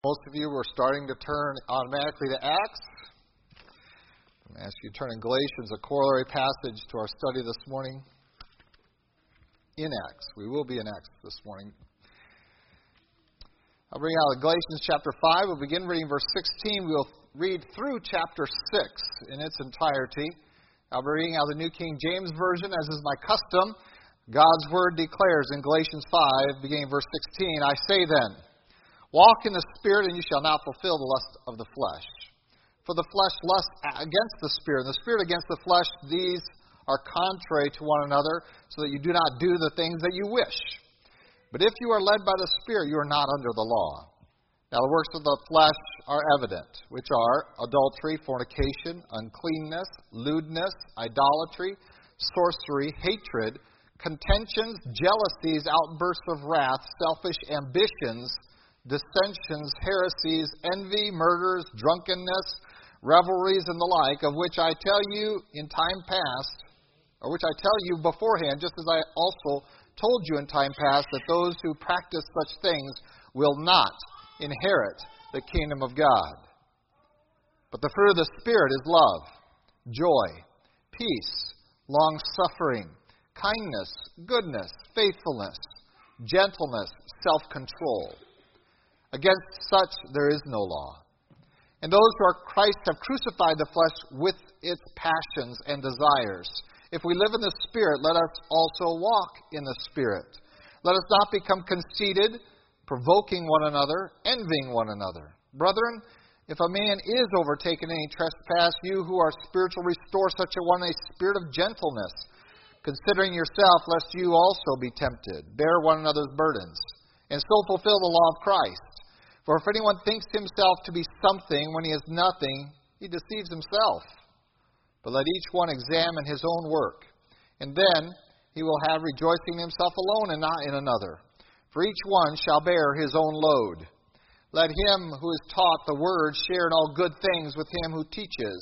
Most of you were starting to turn automatically to Acts. I'm going to ask you to turn in Galatians, a corollary passage to our study this morning. In Acts. We will be in Acts this morning. I'll bring out Galatians chapter 5. We'll begin reading verse 16. We'll read through chapter 6 in its entirety. I'll be reading out the New King James Version, as is my custom. God's Word declares in Galatians 5, beginning verse 16, I say then, walk in the Spirit, and you shall not fulfill the lust of the flesh. For the flesh lusts against the Spirit, and the Spirit against the flesh. These are contrary to one another, so that you do not do the things that you wish. But if you are led by the Spirit, you are not under the law. Now the works of the flesh are evident, which are adultery, fornication, uncleanness, lewdness, idolatry, sorcery, hatred, contentions, jealousies, outbursts of wrath, selfish ambitions, dissensions, heresies, envy, murders, drunkenness, revelries, and the like, of which I tell you in time past, or which I tell you beforehand, just as I also told you in time past, that those who practice such things will not inherit the kingdom of God. But the fruit of the Spirit is love, joy, peace, long-suffering, kindness, goodness, faithfulness, gentleness, self-control. Against such there is no law. And those who are Christ have crucified the flesh with its passions and desires. If we live in the Spirit, let us also walk in the Spirit. Let us not become conceited, provoking one another, envying one another. Brethren, if a man is overtaken in any trespass, you who are spiritual, restore such a one in a spirit of gentleness, considering yourself, lest you also be tempted. Bear one another's burdens, and so fulfill the law of Christ. For if anyone thinks himself to be something when he is nothing, he deceives himself. But let each one examine his own work, and then he will have rejoicing in himself alone and not in another. For each one shall bear his own load. Let him who is taught the word share in all good things with him who teaches.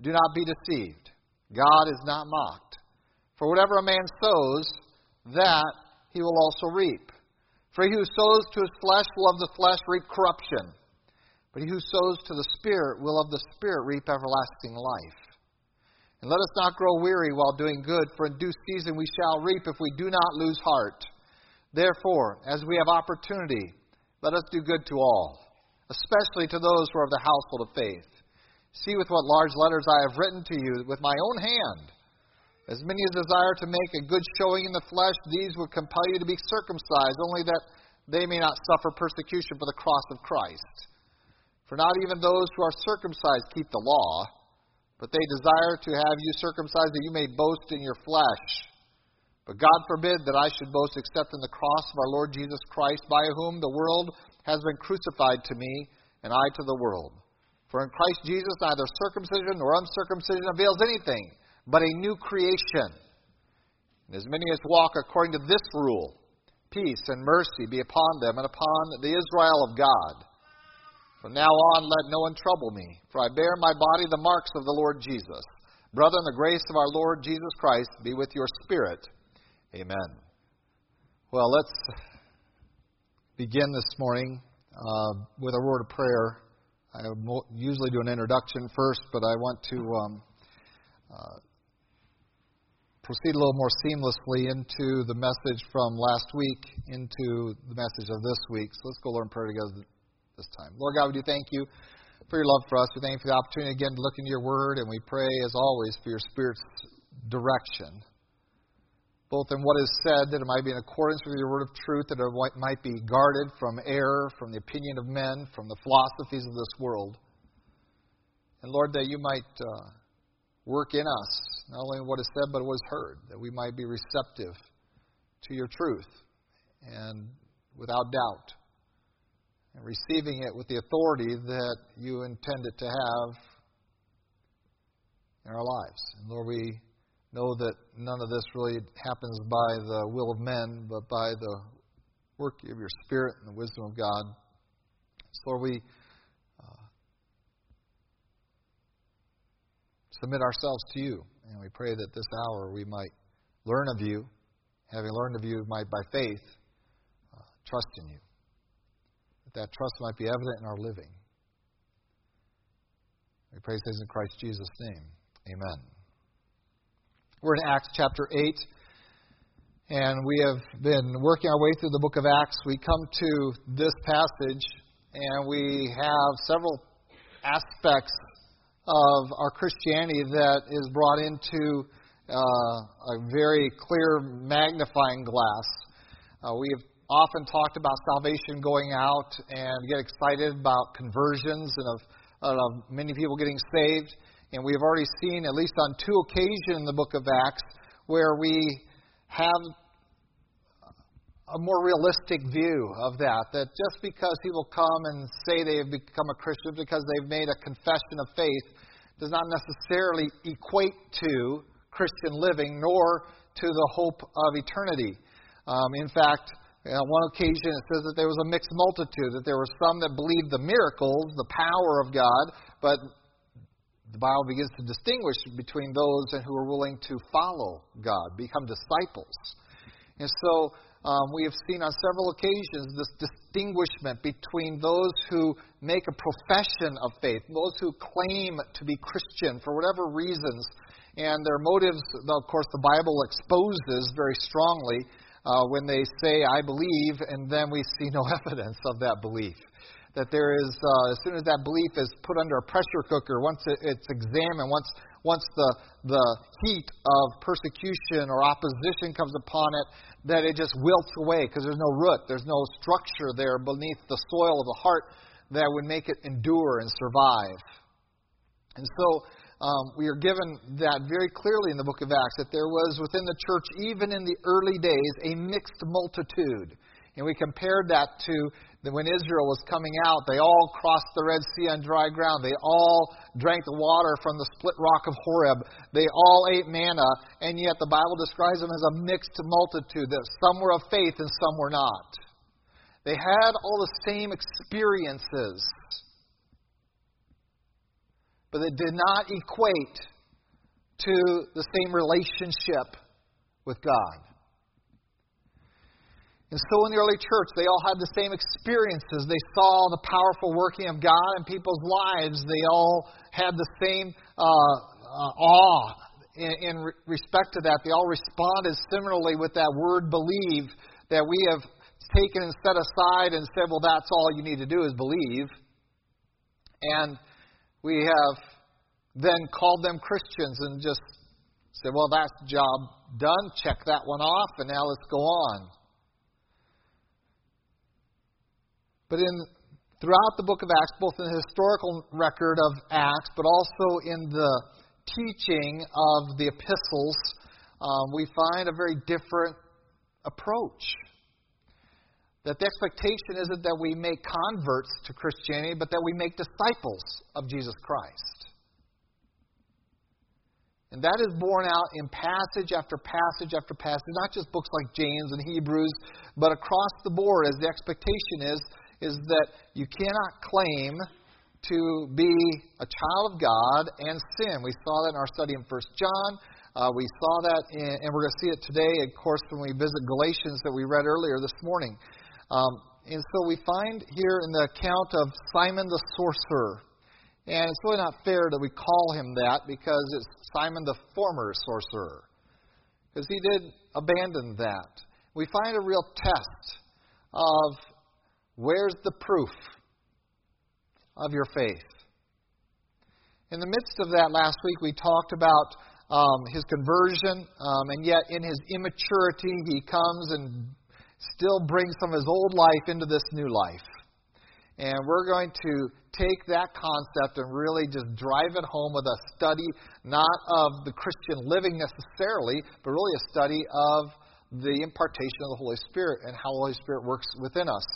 Do not be deceived. God is not mocked. For whatever a man sows, that he will also reap. For he who sows to his flesh will of the flesh reap corruption. But he who sows to the Spirit will of the Spirit reap everlasting life. And let us not grow weary while doing good, for in due season we shall reap if we do not lose heart. Therefore, as we have opportunity, let us do good to all, especially to those who are of the household of faith. See with what large letters I have written to you with my own hand. As many as desire to make a good showing in the flesh, these would compel you to be circumcised, only that they may not suffer persecution for the cross of Christ. For not even those who are circumcised keep the law, but they desire to have you circumcised that you may boast in your flesh. But God forbid that I should boast except in the cross of our Lord Jesus Christ, by whom the world has been crucified to me, and I to the world. For in Christ Jesus neither circumcision nor uncircumcision avails anything, but a new creation. And as many as walk according to this rule, peace and mercy be upon them and upon the Israel of God. From now on, let no one trouble me, for I bear in my body the marks of the Lord Jesus. Brethren, the grace of our Lord Jesus Christ be with your spirit. Amen. Well, let's begin this morning with a word of prayer. I usually do an introduction first, but I want to proceed a little more seamlessly into the message from last week into the message of this week. So let's go, Lord, in prayer together this time. Lord God, we do thank you for your love for us. We thank you for the opportunity again to look into your word, and we pray, as always, for your Spirit's direction, both in what is said, that it might be in accordance with your word of truth, that it might be guarded from error, from the opinion of men, from the philosophies of this world. And Lord, that you might work in us, not only what is said, but what is heard, that we might be receptive to your truth, and without doubt, and receiving it with the authority that you intend it to have in our lives. And Lord, we know that none of this really happens by the will of men, but by the work of your Spirit and the wisdom of God. So Lord, we submit ourselves to you, and we pray that this hour we might learn of you, having learned of you, might by faith trust in you. that trust might be evident in our living. We pray things in Christ Jesus' name. Amen. We're in Acts chapter 8, and we have been working our way through the book of Acts. We come to this passage, and we have several aspects of our Christianity that is brought into a very clear magnifying glass. We have often talked about salvation going out and get excited about conversions and of many people getting saved. And we have already seen, at least on two occasions in the book of Acts, where we have a more realistic view of that. That just because people come and say they have become a Christian because they've made a confession of faith does not necessarily equate to Christian living nor to the hope of eternity. In fact, on one occasion it says that there was a mixed multitude, that there were some that believed the miracles, the power of God, but the Bible begins to distinguish between those who are willing to follow God, become disciples. And so we have seen on several occasions this distinguishment between those who make a profession of faith, those who claim to be Christian for whatever reasons, and their motives, of course, the Bible exposes very strongly when they say, I believe, and then we see no evidence of that belief. That there is, as soon as that belief is put under a pressure cooker, once it's examined, once the heat of persecution or opposition comes upon it, that it just wilts away because there's no root, there's no structure there beneath the soil of the heart that would make it endure and survive. And so we are given that very clearly in the book of Acts, that there was within the church, even in the early days, a mixed multitude. And we compared that to when Israel was coming out, they all crossed the Red Sea on dry ground. They all drank the water from the split rock of Horeb. They all ate manna, and yet the Bible describes them as a mixed multitude, that some were of faith and some were not. They had all the same experiences, but it did not equate to the same relationship with God. And so in the early church, they all had the same experiences. They saw the powerful working of God in people's lives. They all had the same awe in respect to that. They all responded similarly with that word believe that we have taken and set aside and said, well, that's all you need to do is believe. And we have then called them Christians and just said, well, that's job done. Check that one off, and now let's go on. But throughout the book of Acts, both in the historical record of Acts, but also in the teaching of the epistles, we find a very different approach. That the expectation isn't that we make converts to Christianity, but that we make disciples of Jesus Christ. And that is borne out in passage after passage after passage, not just books like James and Hebrews, but across the board, as the expectation is that you cannot claim to be a child of God and sin. We saw that in our study in 1 John. We saw that, and we're going to see it today, of course, when we visit Galatians that we read earlier this morning. And so we find here in the account of Simon the Sorcerer. And it's really not fair that we call him that because it's Simon the former sorcerer. Because he did abandon that. We find a real test of where's the proof of your faith? In the midst of that, last week we talked about his conversion, and yet in his immaturity he comes and still brings some of his old life into this new life. And we're going to take that concept and really just drive it home with a study, not of the Christian living necessarily, but really a study of the impartation of the Holy Spirit and how the Holy Spirit works within us.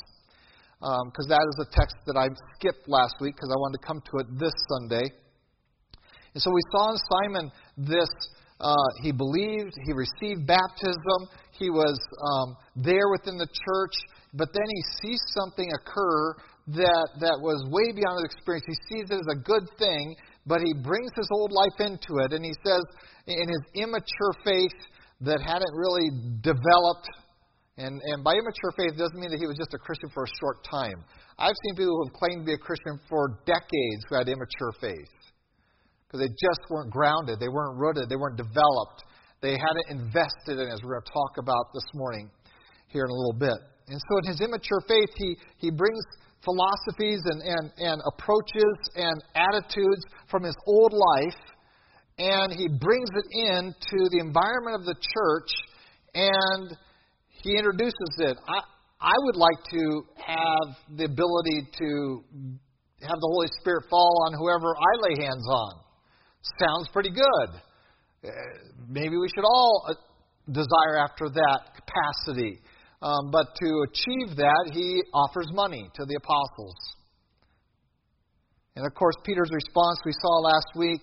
Because that is a text that I skipped last week because I wanted to come to it this Sunday. And so we saw in Simon this, he believed, he received baptism, he was there within the church, but then he sees something occur that was way beyond his experience. He sees it as a good thing, but he brings his old life into it, and he says in his immature faith that hadn't really developed. And by immature faith, it doesn't mean that he was just a Christian for a short time. I've seen people who have claimed to be a Christian for decades who had immature faith because they just weren't grounded, they weren't rooted, they weren't developed, they hadn't invested in it, as we're going to talk about this morning here in a little bit. And so in his immature faith, he brings philosophies and approaches and attitudes from his old life, and he brings it into the environment of the church, and he introduces it. I would like to have the ability to have the Holy Spirit fall on whoever I lay hands on. Sounds pretty good. Maybe we should all desire after that capacity. But to achieve that, he offers money to the apostles. And of course, Peter's response we saw last week,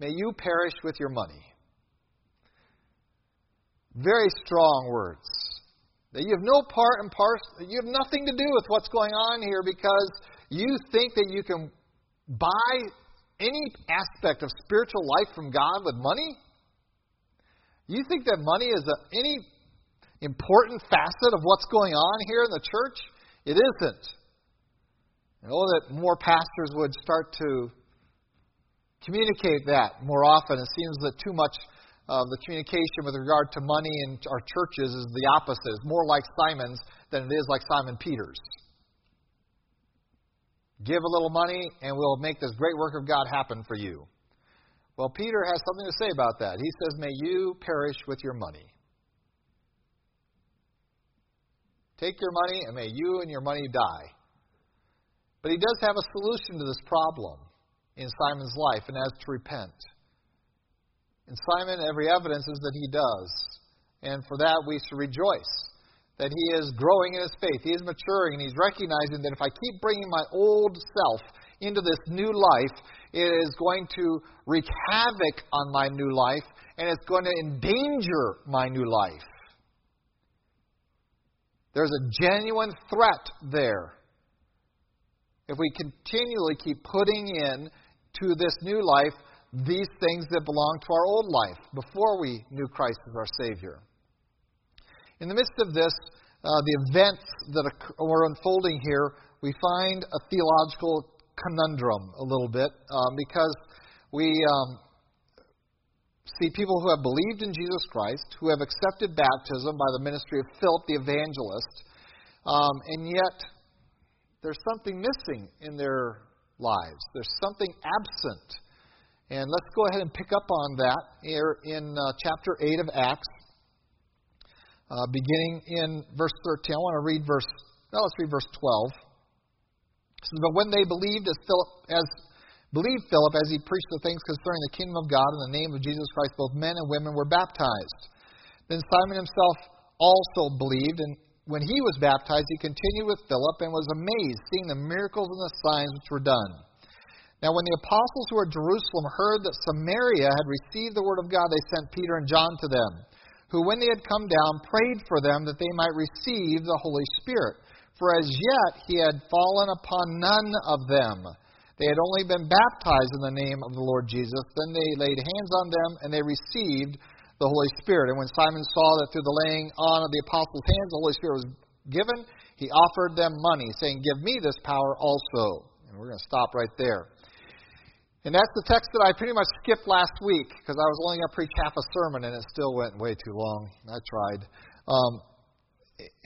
may you perish with your money. Very strong words. That you have no part and parcel, you have nothing to do with what's going on here because you think that you can buy any aspect of spiritual life from God with money? You think that money is any important facet of what's going on here in the church? It isn't. And oh, that more pastors would start to communicate that more often. It seems that too much of the communication with regard to money in our churches is the opposite. It's more like Simon's than it is like Simon Peter's. Give a little money and we'll make this great work of God happen for you. Well, Peter has something to say about that. He says, may you perish with your money. Take your money and may you and your money die. But he does have a solution to this problem in Simon's life, and that is to repent. And Simon, every evidence is that he does. And for that, we should rejoice that he is growing in his faith. He is maturing, and he's recognizing that if I keep bringing my old self into this new life, it is going to wreak havoc on my new life, and it's going to endanger my new life. There's a genuine threat there. If we continually keep putting in to this new life these things that belong to our old life before we knew Christ as our Savior. In the midst of this, the events that are unfolding here, we find a theological conundrum a little bit because we see people who have believed in Jesus Christ, who have accepted baptism by the ministry of Philip the Evangelist, and yet there's something missing in their lives. There's something absent. And let's go ahead and pick up on that here in chapter 8 of Acts, beginning in verse 13. Let's read verse 12. It says, but when they believed Philip as he preached the things concerning the kingdom of God in the name of Jesus Christ, both men and women were baptized. Then Simon himself also believed, and when he was baptized, he continued with Philip and was amazed, seeing the miracles and the signs which were done. Now when the apostles who were at Jerusalem heard that Samaria had received the word of God, they sent Peter and John to them, who when they had come down, prayed for them that they might receive the Holy Spirit. For as yet he had fallen upon none of them. They had only been baptized in the name of the Lord Jesus. Then they laid hands on them, and they received the Holy Spirit. And when Simon saw that through the laying on of the apostles' hands the Holy Spirit was given, he offered them money, saying, give me this power also. And we're going to stop right there. And that's the text that I pretty much skipped last week, because I was only going to preach half a sermon, and it still went way too long. I tried.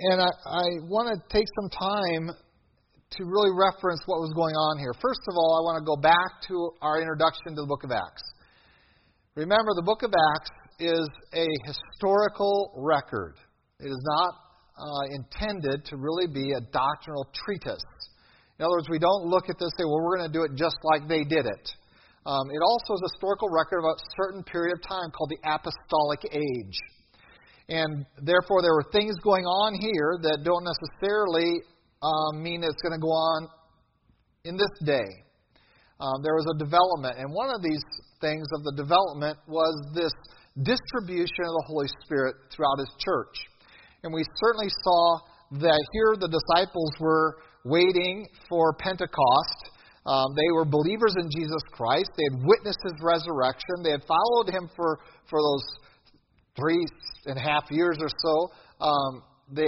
And I want to take some time to really reference what was going on here. First of all, I want to go back to our introduction to the book of Acts. Remember, the book of Acts is a historical record. It is not intended to really be a doctrinal treatise. In other words, we don't look at this and say, well, we're going to do it just like they did it. It also is a historical record about a certain period of time called the Apostolic Age. And therefore, there were things going on here that don't necessarily mean it's going to go on in this day. There was a development, and one of these things of the development was this distribution of the Holy Spirit throughout His church. And we certainly saw that here the disciples were waiting for Pentecost. They were believers in Jesus Christ. They had witnessed His resurrection. They had followed Him for those 3.5 years or so. They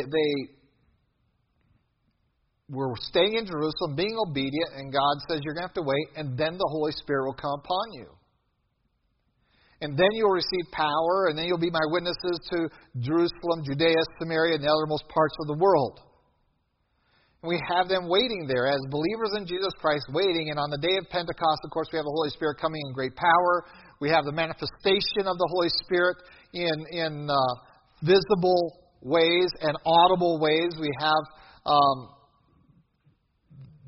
we're staying in Jerusalem, being obedient, and God says you're going to have to wait, and then the Holy Spirit will come upon you. And then you'll receive power, and then you'll be my witnesses to Jerusalem, Judea, Samaria, and the othermost parts of the world. And we have them waiting there as believers in Jesus Christ, waiting. And on the day of Pentecost, of course, we have the Holy Spirit coming in great power. We have the manifestation of the Holy Spirit in visible ways and audible ways. We have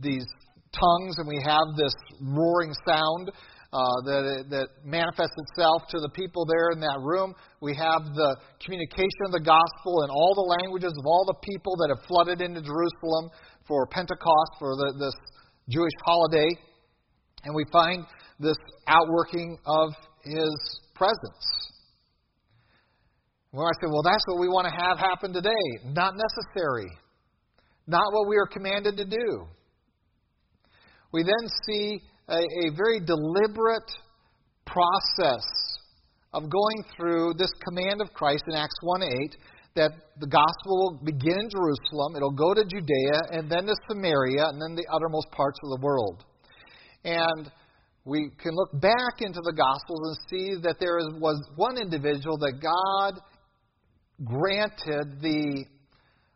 these tongues, and we have this roaring sound that manifests itself to the people there in that room. We have the communication of the gospel in all the languages of all the people that have flooded into Jerusalem for Pentecost, for this Jewish holiday. And we find this outworking of His presence. When I say, well, that's what we want to have happen today. Not necessary. Not what we are commanded to do. We then see a very deliberate process of going through this command of Christ in Acts 1:8, that the gospel will begin in Jerusalem, it'll go to Judea, and then to Samaria, and then the uttermost parts of the world. And we can look back into the Gospels and see that there was one individual that God granted the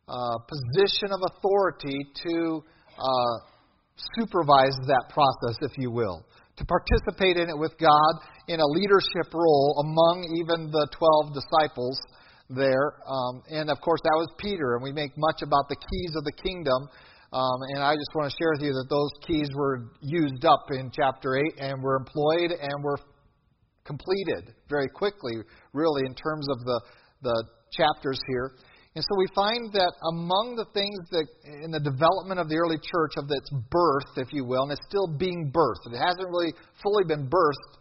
position of authority to supervise that process, if you will, to participate in it with God in a leadership role among even the 12 disciples there. And, of course, that was Peter, and we make much about the keys of the kingdom. And I just want to share with you that those keys were used up in chapter 8 and were employed and were completed very quickly, really, in terms of the chapters here. And so we find that among the things that in the development of the early church, of its birth, if you will, and it's still being birthed. It hasn't really fully been birthed.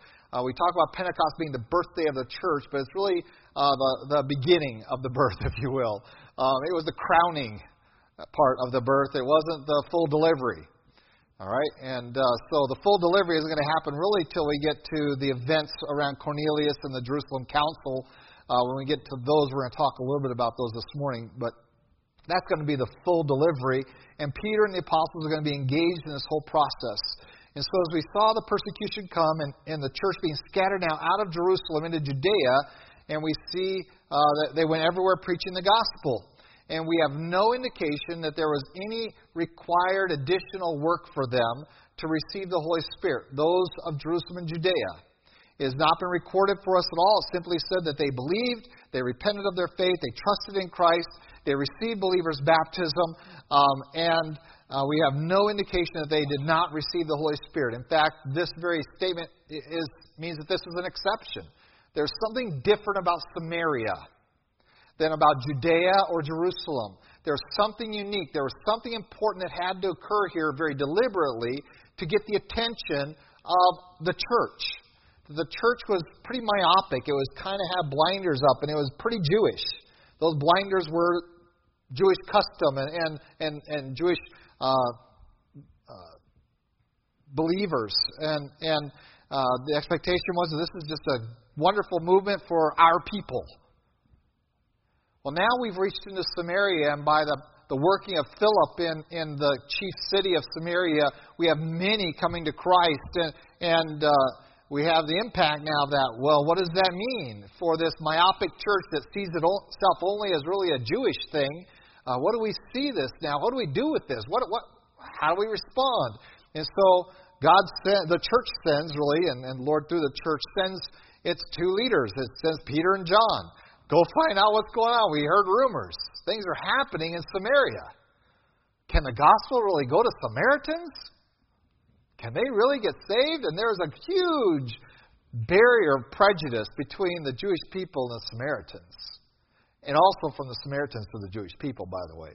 We talk about Pentecost being the birthday of the church, but it's really the beginning of the birth, if you will. It was the crowning part of the birth. It wasn't the full delivery. All right? And so the full delivery isn't going to happen really till we get to the events around Cornelius and the Jerusalem Council. When we get to those, we're going to talk a little bit about those this morning. But that's going to be the full delivery. And Peter and the apostles are going to be engaged in this whole process. And so as we saw the persecution come and the church being scattered now out of Jerusalem into Judea, and we see that they went everywhere preaching the gospel. And we have no indication that there was any required additional work for them to receive the Holy Spirit. Those of Jerusalem and Judea. It has not been recorded for us at all. It simply said that they believed, they repented of their faith, they trusted in Christ, they received believers' baptism, and we have no indication that they did not receive the Holy Spirit. In fact, this very statement means that this is an exception. There's something different about Samaria than about Judea or Jerusalem. There's something unique. There was something important that had to occur here very deliberately to get the attention of the church. The church was pretty myopic. It was kind of had blinders up, and it was pretty Jewish. Those blinders were Jewish custom and Jewish believers. And the expectation was that this is just a wonderful movement for our people. Well, now we've reached into Samaria, and by the working of Philip in the chief city of Samaria, we have many coming to Christ, and we have the impact now of that. Well, what does that mean for this myopic church that sees itself only as really a Jewish thing? What do we see this now? What do we do with this? What? How do we respond? And so God sent, the church sends really, and Lord through the church sends its two leaders. It sends Peter and John. Go find out what's going on. We heard rumors. Things are happening in Samaria. Can the gospel really go to Samaritans? Can they really get saved? And there's a huge barrier of prejudice between the Jewish people and the Samaritans. And also from the Samaritans to the Jewish people, by the way.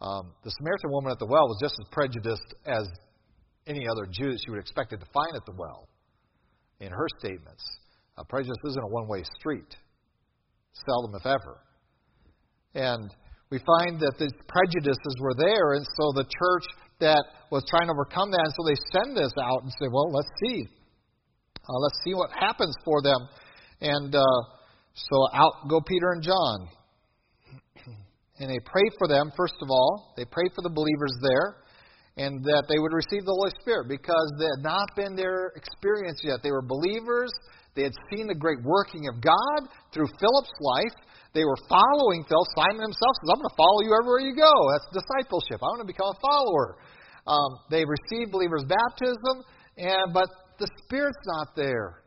The Samaritan woman at the well was just as prejudiced as any other Jew she would have expected to find at the well. In her statements, prejudice isn't a one-way street. Seldom, if ever. And we find that the prejudices were there, and so the church that was trying to overcome that, and so they send this out and say, well, let's see. Let's see what happens for them. And so out go Peter and John. and they prayed for them, first of all. They prayed for the believers there, and that they would receive the Holy Spirit, because they had not been their experience yet. They were believers. They had seen the great working of God through Philip's life. They were following Philip. Simon himself says, I'm going to follow you everywhere you go. That's discipleship. I want to become a follower. They received believers' baptism, but the Spirit's not there.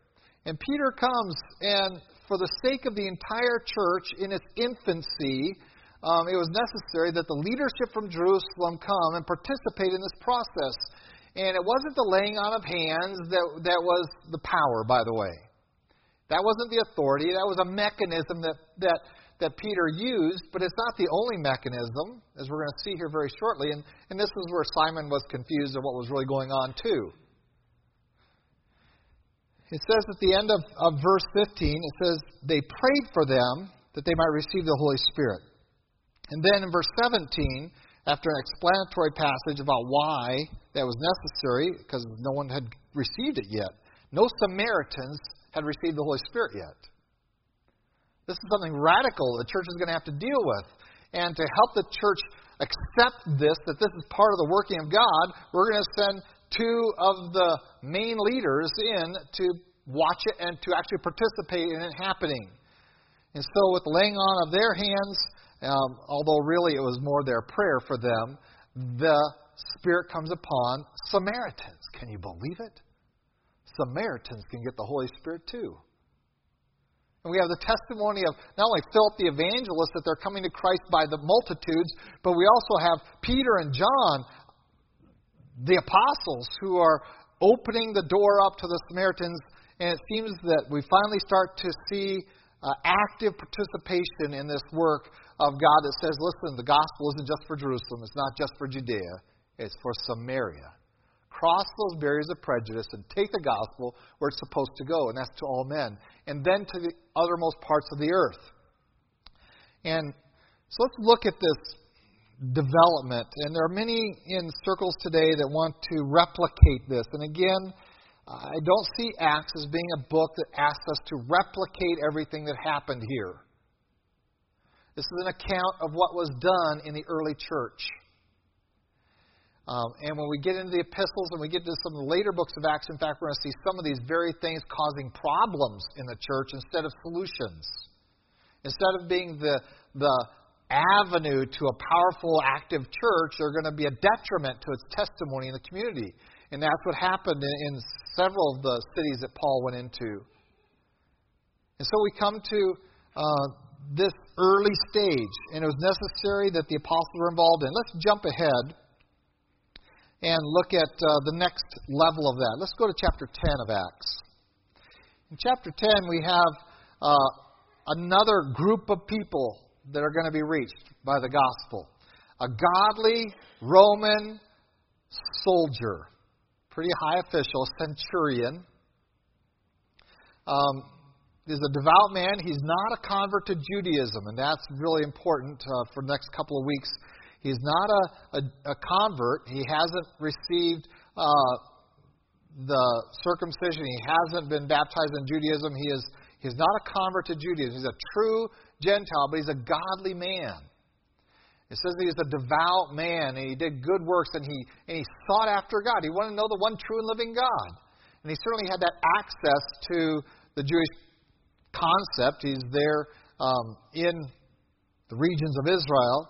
And Peter comes, and for the sake of the entire church in its infancy, it was necessary that the leadership from Jerusalem come and participate in this process. And it wasn't the laying on of hands that was the power, by the way. That wasn't the authority. That was a mechanism that Peter used, but it's not the only mechanism, as we're going to see here very shortly. And this is where Simon was confused of what was really going on, too. It says at the end of verse 15, it says, they prayed for them that they might receive the Holy Spirit. And then in verse 17, after an explanatory passage about why that was necessary, because no one had received it yet, no Samaritans had received the Holy Spirit yet. This is something radical the church is going to have to deal with. And to help the church accept this, that this is part of the working of God, we're going to send two of the main leaders in to watch it and to actually participate in it happening. And so with laying on of their hands, although really it was more their prayer for them, the Spirit comes upon Samaritans. Can you believe it? Samaritans can get the Holy Spirit too. And we have the testimony of not only Philip the Evangelist that they're coming to Christ by the multitudes, but we also have Peter and John, the apostles, who are opening the door up to the Samaritans. And it seems that we finally start to see active participation in this work of God that says, listen, the gospel isn't just for Jerusalem. It's not just for Judea. It's for Samaria. Cross those barriers of prejudice and take the gospel where it's supposed to go, and that's to all men, and then to the uttermost parts of the earth. And so let's look at this development. And there are many in circles today that want to replicate this. And again, I don't see Acts as being a book that asks us to replicate everything that happened here. This is an account of what was done in the early church. And when we get into the epistles and we get into some of the later books of Acts, in fact, we're going to see some of these very things causing problems in the church instead of solutions. Instead of being the avenue to a powerful, active church, they're going to be a detriment to its testimony in the community. And that's what happened in several of the cities that Paul went into. And so we come to this early stage, and it was necessary that the apostles were involved in. Let's jump ahead and look at the next level of that. Let's go to chapter 10 of Acts. In chapter 10, we have another group of people that are going to be reached by the gospel. A godly Roman soldier, pretty high official, centurion. He's a devout man. He's not a convert to Judaism, and that's really important for the next couple of weeks. He's not a convert. He hasn't received the circumcision. He hasn't been baptized in Judaism. He's not a convert to Judaism. He's a true Gentile, but he's a godly man. It says that he's a devout man, and he did good works, and he sought after God. He wanted to know the one true and living God. And he certainly had that access to the Jewish concept. He's there in the regions of Israel.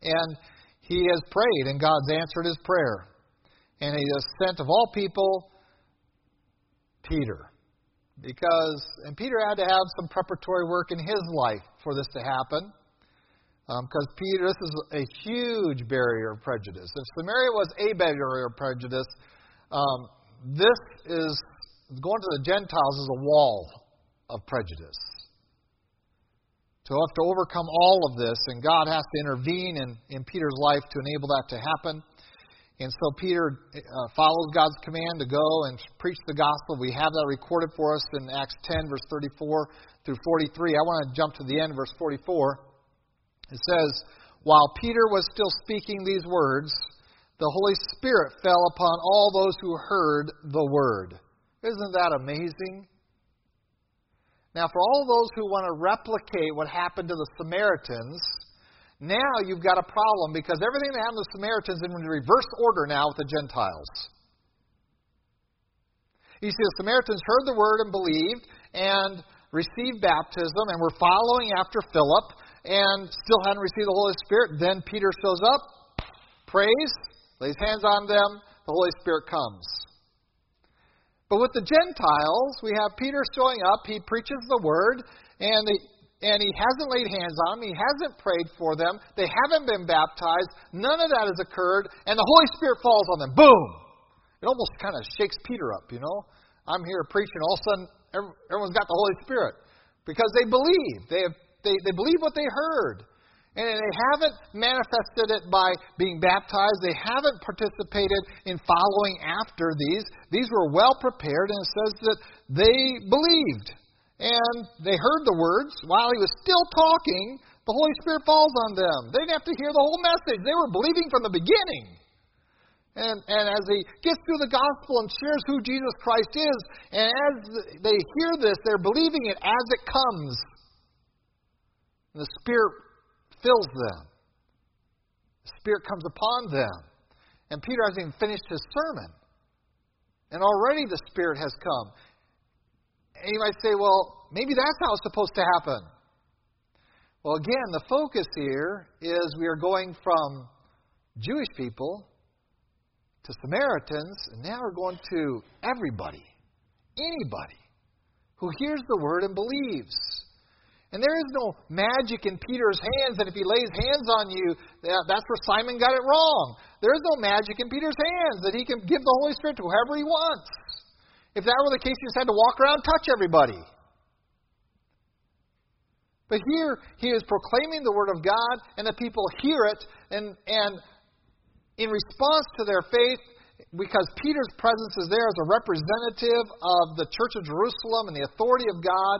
And he has prayed, and God's answered his prayer. And he has sent, of all people, Peter. And Peter had to have some preparatory work in his life for this to happen. Because Peter, this is a huge barrier of prejudice. If Samaria was a barrier of prejudice, this is, going to the Gentiles is a wall of prejudice. So we'll have to overcome all of this, and God has to intervene in Peter's life to enable that to happen. And so Peter follows God's command to go and preach the gospel. We have that recorded for us in Acts 10, verse 34 through 43. I want to jump to the end, verse 44. It says, while Peter was still speaking these words, the Holy Spirit fell upon all those who heard the word. Isn't that amazing? Now, for all those who want to replicate what happened to the Samaritans, Now you've got a problem because everything that happened to the Samaritans is in reverse order now with the Gentiles. You see, the Samaritans heard the word and believed and received baptism and were following after Philip and still hadn't received the Holy Spirit. Then Peter shows up, prays, lays hands on them, the Holy Spirit comes. But with the Gentiles, we have Peter showing up, he preaches the word, and he hasn't laid hands on them, he hasn't prayed for them, they haven't been baptized, none of that has occurred, and the Holy Spirit falls on them. Boom! It almost kind of shakes Peter up, you know. I'm here preaching, all of a sudden everyone's got the Holy Spirit. Because they believe. They believe what they heard. And they haven't manifested it by being baptized. They haven't participated in following after these. These were well prepared, and it says that they believed. And they heard the words. While he was still talking, the Holy Spirit falls on them. They didn't have to hear the whole message. They were believing from the beginning. And as he gets through the gospel and shares who Jesus Christ is, and as they hear this, they're believing it as it comes. And the Spirit fills them. The Spirit comes upon them. And Peter hasn't even finished his sermon. And already the Spirit has come. And you might say, well, maybe that's how it's supposed to happen. Well, again, the focus here is we are going from Jewish people to Samaritans, and now we're going to everybody, anybody who hears the word and believes. And there is no magic in Peter's hands that if he lays hands on you, that's where Simon got it wrong. There is no magic in Peter's hands that he can give the Holy Spirit to whoever he wants. If that were the case, he just had to walk around and touch everybody. But here, he is proclaiming the word of God, and the people hear it, and in response to their faith, because Peter's presence is there as a representative of the Church of Jerusalem and the authority of God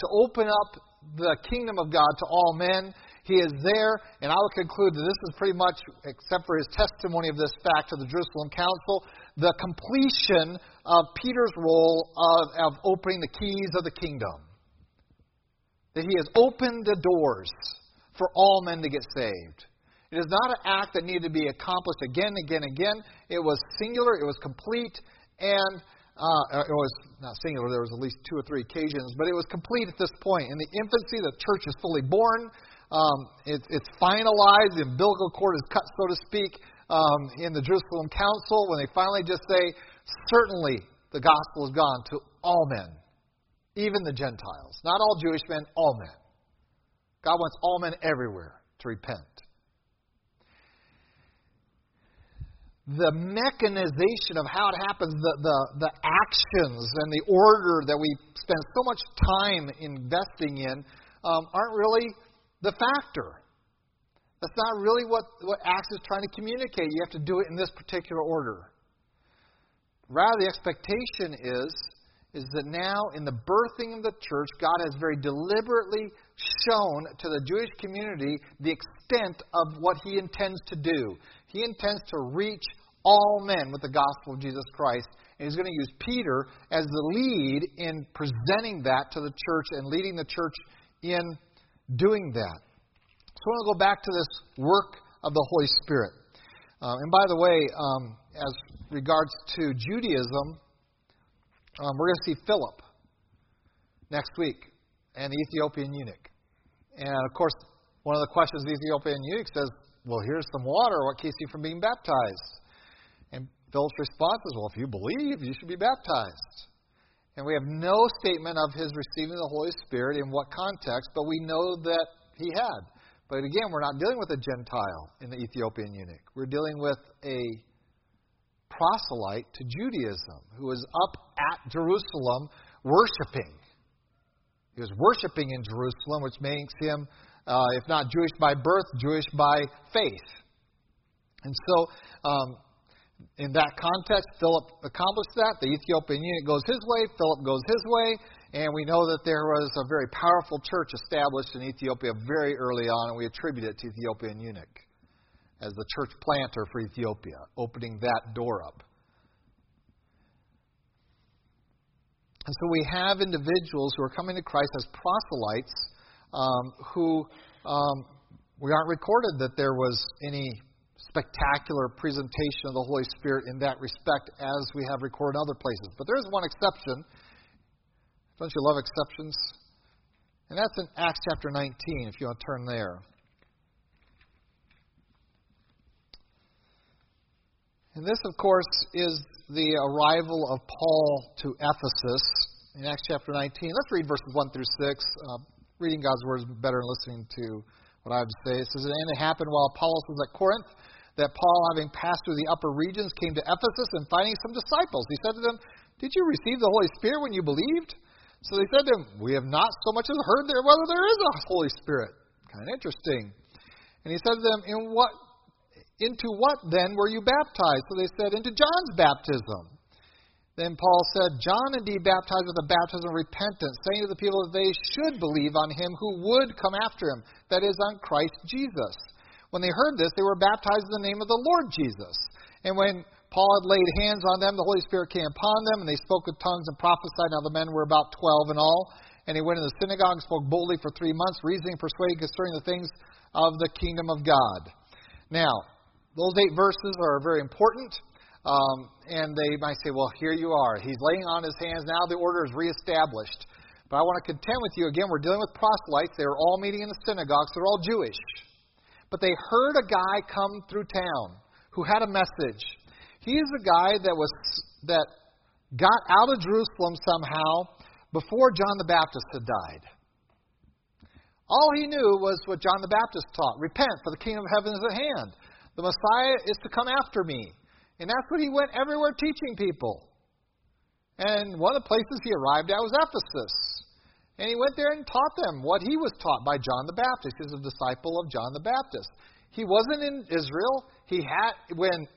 to open up the kingdom of God to all men, he is there. And I would conclude that this is pretty much, except for his testimony of this fact to the Jerusalem Council, the completion of Peter's role of opening the keys of the kingdom. That he has opened the doors for all men to get saved. It is not an act that needed to be accomplished again. It was singular, it was complete, and it was not singular, there was at least two or three occasions, but it was complete at this point. In the infancy, the church is fully born. It's finalized, the umbilical cord is cut, so to speak, in the Jerusalem Council, when they finally just say, certainly the gospel is gone to all men, even the Gentiles. Not all Jewish men, all men. God wants all men everywhere to repent. The mechanization of how it happens, the actions and the order that we spend so much time investing in aren't really the factor. That's not really what Acts is trying to communicate. You have to do it in this particular order. Rather, the expectation is that now in the birthing of the church, God has very deliberately shown to the Jewish community the extent of what he intends to do. He intends to reach all men with the gospel of Jesus Christ. And he's going to use Peter as the lead in presenting that to the church and leading the church in doing that. So I want to go back to this work of the Holy Spirit. And by the way, as regards to Judaism, we're going to see Philip next week and the Ethiopian eunuch. And of course, one of the questions the Ethiopian eunuch says, well, here's some water. What keeps you from being baptized? And Philip's response is, well, if you believe, you should be baptized. And we have no statement of his receiving the Holy Spirit in what context, but we know that he had. But again, we're not dealing with a Gentile in the Ethiopian eunuch. We're dealing with a proselyte to Judaism who is up at Jerusalem worshiping. He was worshiping in Jerusalem, which makes him if not Jewish by birth, Jewish by faith. And so, in that context, Philip accomplished that. The Ethiopian eunuch goes his way, Philip goes his way, and we know that there was a very powerful church established in Ethiopia very early on, and we attribute it to Ethiopian eunuch as the church planter for Ethiopia, opening that door up. And so we have individuals who are coming to Christ as proselytes who We aren't recorded that there was any spectacular presentation of the Holy Spirit in that respect as we have recorded in other places. But there is one exception. Don't you love exceptions? And that's in Acts chapter 19, if you want to turn there. And this, of course, is the arrival of Paul to Ephesus in Acts chapter 19. Let's read verses 1 through 6. Reading God's Word is better than listening to what I have to say. It says, "And it happened while Apollos was at Corinth, that Paul, having passed through the upper regions, came to Ephesus, and finding some disciples, he said to them, 'Did you receive the Holy Spirit when you believed?' So they said to him, 'We have not so much as heard there whether there is a Holy Spirit.'" Kind of interesting. "And he said to them, 'Into what then were you baptized?' So they said, 'Into John's baptism.' Then Paul said, 'John indeed baptized with the baptism of repentance, saying to the people that they should believe on him who would come after him, that is, on Christ Jesus. When they heard this, they were baptized in the name of the Lord Jesus. And when Paul had laid hands on them, the Holy Spirit came upon them, and they spoke with tongues and prophesied. Now the men were about 12 in all. And he went into the synagogue and spoke boldly for 3 months, reasoning and persuading concerning the things of the kingdom of God." Now, those 8 verses are very important. And they might say, well, here you are. He's laying on his hands. Now the order is reestablished. But I want to contend with you. Again, we're dealing with proselytes. They were all meeting in the synagogues. They're all Jewish. But they heard a guy come through town who had a message. He is the guy that got out of Jerusalem somehow before John the Baptist had died. All he knew was what John the Baptist taught. Repent, for the kingdom of heaven is at hand. The Messiah is to come after me. And that's what he went everywhere teaching people. And one of the places he arrived at was Ephesus. And he went there and taught them what he was taught by John the Baptist. He was a disciple of John the Baptist. He wasn't in Israel. When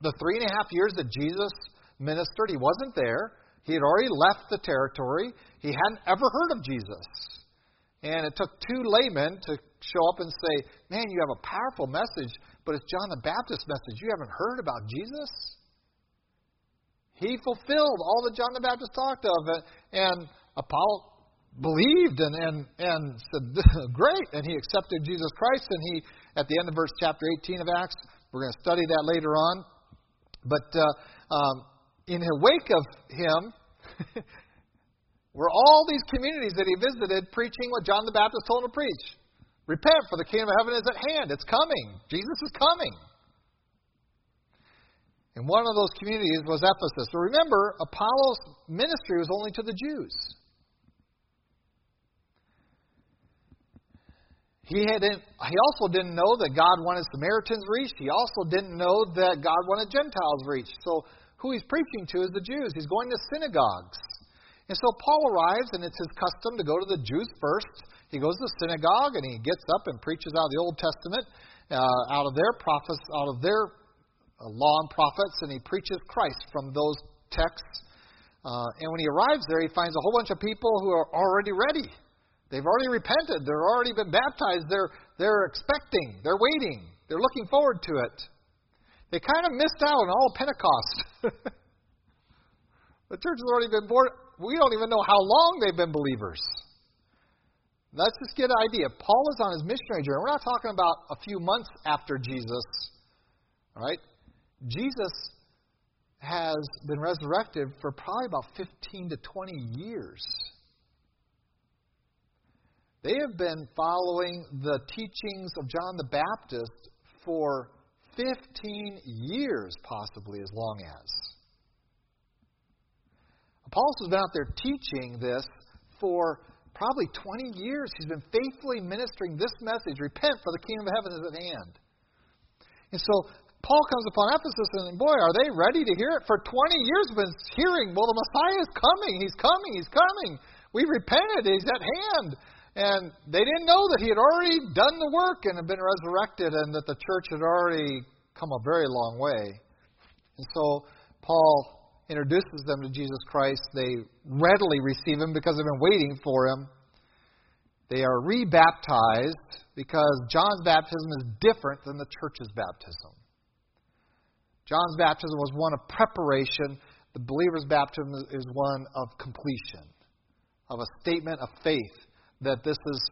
the 3.5 years that Jesus ministered, he wasn't there. He had already left the territory. He hadn't ever heard of Jesus. And it took 2 laymen to show up and say, man, you have a powerful message, but it's John the Baptist's message. You haven't heard about Jesus? He fulfilled all that John the Baptist talked of. And Apollos believed and said, great. And he accepted Jesus Christ. And he, at the end of verse chapter 18 of Acts, we're going to study that later on. But in the wake of him... were all these communities that he visited preaching what John the Baptist told him to preach. Repent, for the kingdom of heaven is at hand. It's coming. Jesus is coming. And one of those communities was Ephesus. But remember, Apollos' ministry was only to the Jews. He also didn't know that God wanted Samaritans reached. He also didn't know that God wanted Gentiles reached. So who he's preaching to is the Jews. He's going to synagogues. And so Paul arrives, and it's his custom to go to the Jews first. He goes to the synagogue, and he gets up and preaches out of the Old Testament, out of their prophets, out of their law and prophets, and he preaches Christ from those texts. And when he arrives there, he finds a whole bunch of people who are already ready. They've already repented. They've already been baptized. They're expecting. They're waiting. They're looking forward to it. They kind of missed out on all Pentecost. The church has already been born. We don't even know how long they've been believers. Let's just get an idea. Paul is on his missionary journey. We're not talking about a few months after Jesus. All right? Jesus has been resurrected for probably about 15 to 20 years. They have been following the teachings of John the Baptist for 15 years, possibly as long as. Apollos has been out there teaching this for probably 20 years. He's been faithfully ministering this message, repent for the kingdom of heaven is at hand. And so Paul comes upon Ephesus and boy, are they ready to hear it? For 20 years we've been hearing, well, the Messiah is coming. He's coming. He's coming. We've repented. He's at hand. And they didn't know that he had already done the work and had been resurrected and that the church had already come a very long way. And so Paul introduces them to Jesus Christ. They readily receive him because they've been waiting for him. They are rebaptized because John's baptism is different than the church's baptism. John's baptism was one of preparation. The believer's baptism is one of completion, of a statement of faith that this is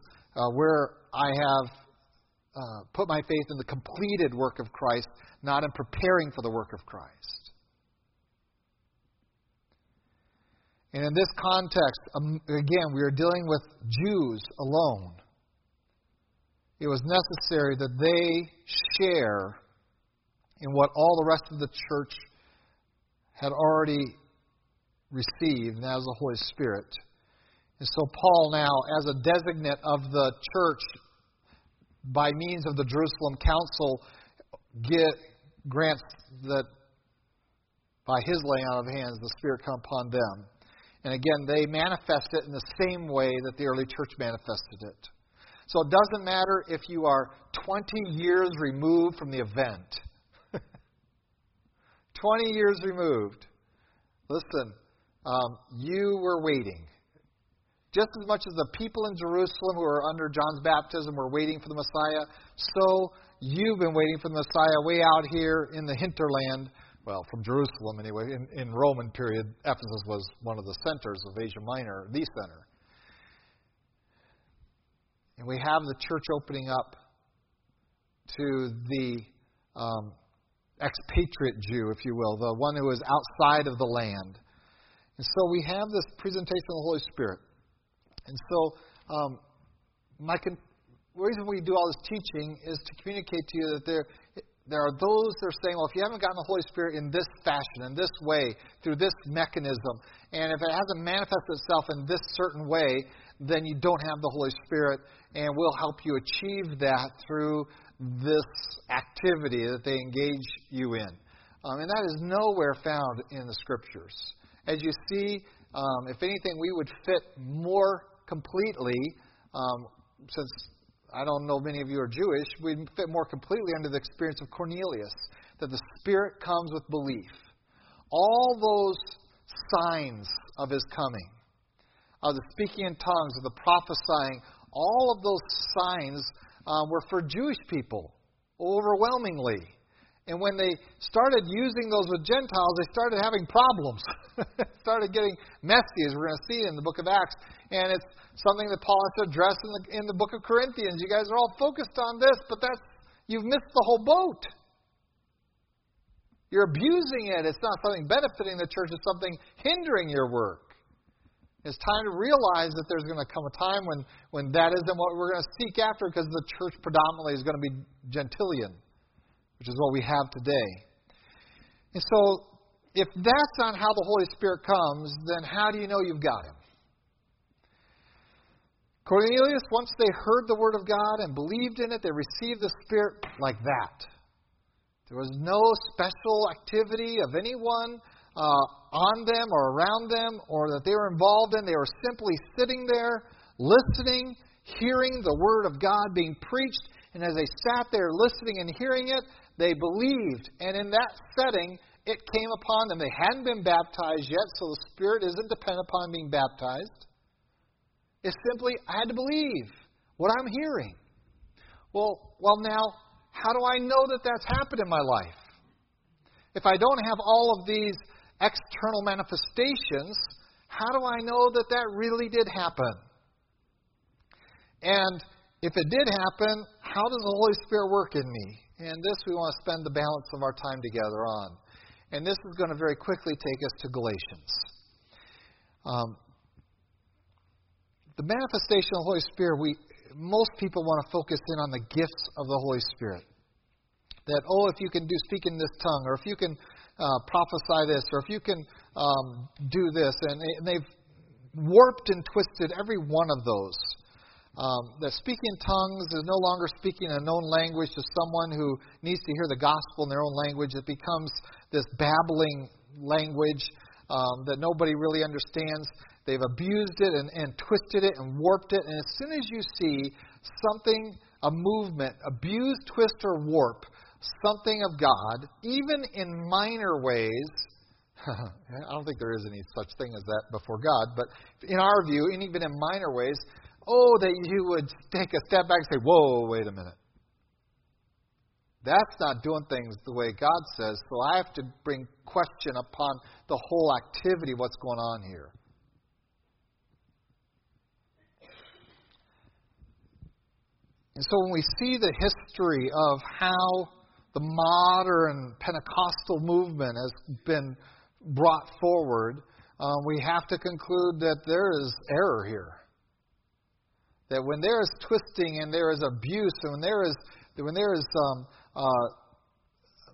where I have put my faith in the completed work of Christ, not in preparing for the work of Christ. And in this context, again, we are dealing with Jews alone. It was necessary that they share in what all the rest of the church had already received, and that is the Holy Spirit. And so Paul now, as a designate of the church, by means of the Jerusalem Council, grants that by his laying out of hands, the Spirit come upon them. And again, they manifest it in the same way that the early church manifested it. So it doesn't matter if you are 20 years removed from the event. 20 years removed. Listen, you were waiting. Just as much as the people in Jerusalem who were under John's baptism were waiting for the Messiah, so you've been waiting for the Messiah way out here in the hinterland. Well, from Jerusalem anyway. In Roman period, Ephesus was one of the centers of Asia Minor, the center. And we have the church opening up to the expatriate Jew, if you will, the one who is outside of the land. And so we have this presentation of the Holy Spirit. And so the reason we do all this teaching is to communicate to you that there are those that are saying, well, if you haven't gotten the Holy Spirit in this fashion, in this way, through this mechanism, and if it hasn't manifested itself in this certain way, then you don't have the Holy Spirit, and we'll help you achieve that through this activity that they engage you in. And that is nowhere found in the Scriptures. As you see, if anything, we would fit more completely, since I don't know many of you are Jewish, we'd fit more completely under the experience of Cornelius, that the Spirit comes with belief. All those signs of His coming, of the speaking in tongues, of the prophesying, all of those signs were for Jewish people, overwhelmingly. And when they started using those with Gentiles, they started having problems. It started getting messy, as we're going to see in the book of Acts. And it's something that Paul has to address in the book of Corinthians. You guys are all focused on this, but you've missed the whole boat. You're abusing it. It's not something benefiting the church. It's something hindering your work. It's time to realize that there's going to come a time when that isn't what we're going to seek after, because the church predominantly is going to be Gentilian, which is what we have today. And so, if that's not how the Holy Spirit comes, then how do you know you've got Him? Cornelius, once they heard the Word of God and believed in it, they received the Spirit like that. There was no special activity of anyone on them or around them or that they were involved in. They were simply sitting there, listening, hearing the Word of God being preached. And as they sat there listening and hearing it, they believed. And in that setting, it came upon them. They hadn't been baptized yet, so the Spirit isn't dependent upon being baptized. It's simply, I had to believe what I'm hearing. Well, now, how do I know that that's happened in my life? If I don't have all of these external manifestations, how do I know that that really did happen? And if it did happen, how does the Holy Spirit work in me? And this we want to spend the balance of our time together on. And this is going to very quickly take us to Galatians. The manifestation of the Holy Spirit, most people want to focus in on the gifts of the Holy Spirit. That, if you can speak in this tongue, or if you can prophesy this, or if you can do this. And they've warped and twisted every one of those. That speaking in tongues is no longer speaking a known language to someone who needs to hear the gospel in their own language. It becomes this babbling language that nobody really understands. They've abused it and twisted it and warped it. And as soon as you see something, a movement, abuse, twist, or warp something of God, even in minor ways, I don't think there is any such thing as that before God, but in our view, and even in minor ways, that you would take a step back and say, whoa, wait a minute. That's not doing things the way God says, so I have to bring question upon the whole activity, what's going on here. And so when we see the history of how the modern Pentecostal movement has been brought forward, we have to conclude that there is error here. That when there is twisting and there is abuse and when there is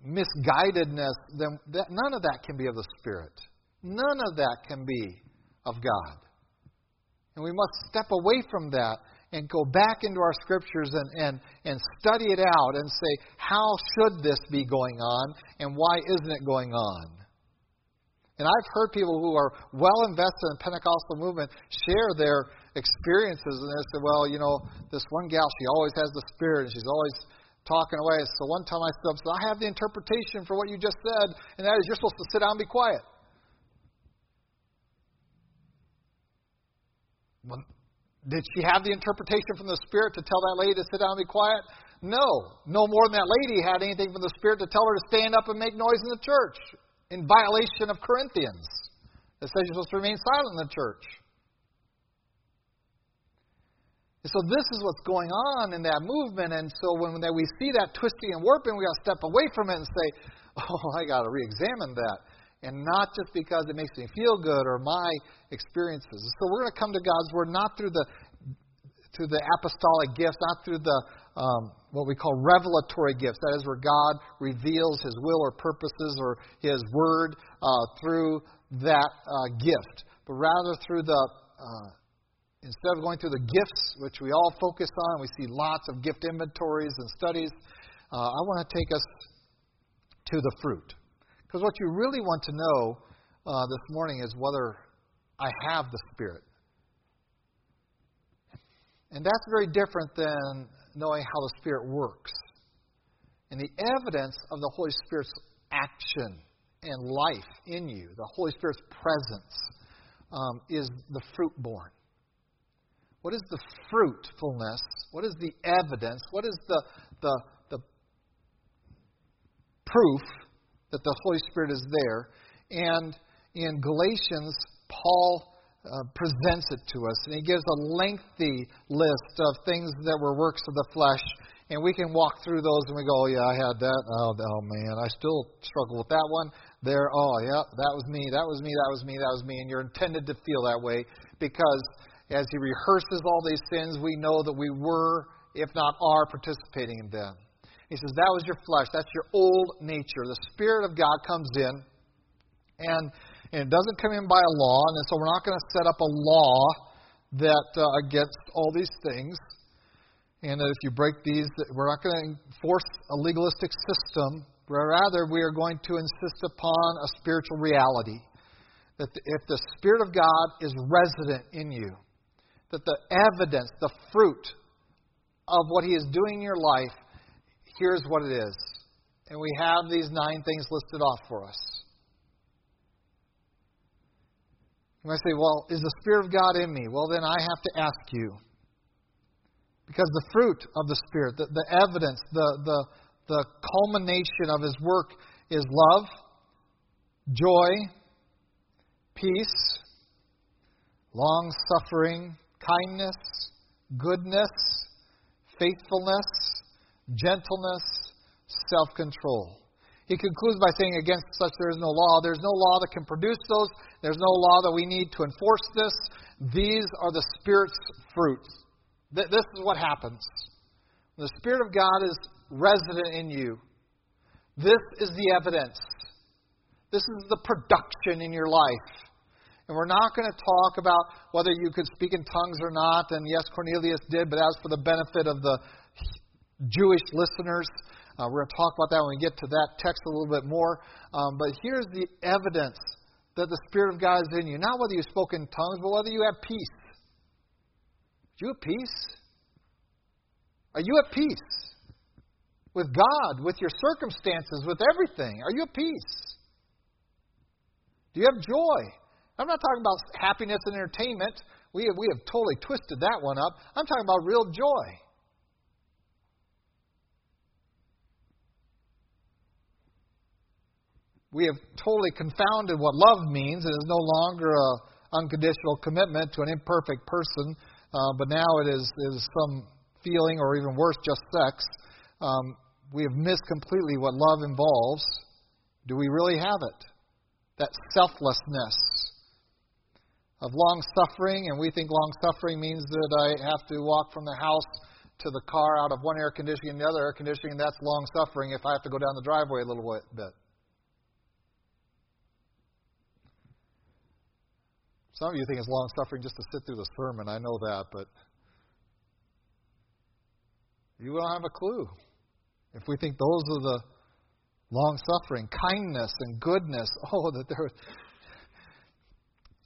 misguidedness, then none of that can be of the Spirit. None of that can be of God. And we must step away from that and go back into our Scriptures and study it out and say, how should this be going on and why isn't it going on? And I've heard people who are well invested in the Pentecostal movement share their experiences, and they say, well, you know, this one gal, she always has the Spirit and she's always talking away. So one time I stood up and said, I have the interpretation for what you just said, and that is you're supposed to sit down and be quiet. Well, did she have the interpretation from the Spirit to tell that lady to sit down and be quiet? No. No more than that lady had anything from the Spirit to tell her to stand up and make noise in the church, in violation of Corinthians. It says you're supposed to remain silent in the church. And so this is what's going on in that movement. And so when we see that twisting and warping, we got to step away from it and say, oh, I got to re-examine that. And not just because it makes me feel good or my experiences. So we're going to come to God's Word not through the apostolic gifts, not through the what we call revelatory gifts. That is where God reveals His will or purposes or His Word through that gift. But rather through the, instead of going through the gifts, which we all focus on, we see lots of gift inventories and studies, I want to take us to the fruit. Because what you really want to know this morning is whether I have the Spirit. And that's very different than knowing how the Spirit works. And the evidence of the Holy Spirit's action and life in you, the Holy Spirit's presence, is the fruit born. What is the fruitfulness? What is the evidence? What is the proof that the Holy Spirit is there? And in Galatians, Paul presents it to us, and he gives a lengthy list of things that were works of the flesh, and we can walk through those, and we go, oh, yeah, I had that, oh man, I still struggle with that one, there, oh, yeah, that was me, and you're intended to feel that way, because as he rehearses all these sins, we know that we were, if not are, participating in them. He says, that was your flesh. That's your old nature. The Spirit of God comes in, and it doesn't come in by a law, and so we're not going to set up a law that against all these things, and that if you break these, we're not going to enforce a legalistic system. Rather, we are going to insist upon a spiritual reality, that if the Spirit of God is resident in you, that the evidence, the fruit of what He is doing in your life, here's what it is. And we have these 9 things listed off for us. You might say, well, is the Spirit of God in me? Well, then I have to ask you. Because the fruit of the Spirit, the evidence, the culmination of His work is love, joy, peace, long-suffering, kindness, goodness, faithfulness, gentleness, self-control. He concludes by saying, against such there is no law. There's no law that can produce those. There's no law that we need to enforce this. These are the Spirit's fruits. This is what happens. The Spirit of God is resident in you. This is the evidence. This is the production in your life. And we're not going to talk about whether you could speak in tongues or not. And yes, Cornelius did, but that was for the benefit of the Jewish listeners. We're going to talk about that when we get to that text a little bit more. But here's the evidence that the Spirit of God is in you. Not whether you spoke in tongues, but whether you have peace. Do you have peace? Are you at peace with God, with your circumstances, with everything? Are you at peace? Do you have joy? I'm not talking about happiness and entertainment. We have totally twisted that one up. I'm talking about real joy. We have totally confounded what love means. It is no longer an unconditional commitment to an imperfect person, but now it is some stealing, or even worse, just sex, we have missed completely what love involves. Do we really have it? That selflessness of long-suffering, and we think long-suffering means that I have to walk from the house to the car out of one air conditioning and the other air conditioning, that's long-suffering if I have to go down the driveway a little bit. Some of you think it's long-suffering just to sit through the sermon. I know that, but you will have a clue if we think those are the long-suffering. Kindness and goodness. Oh, that there was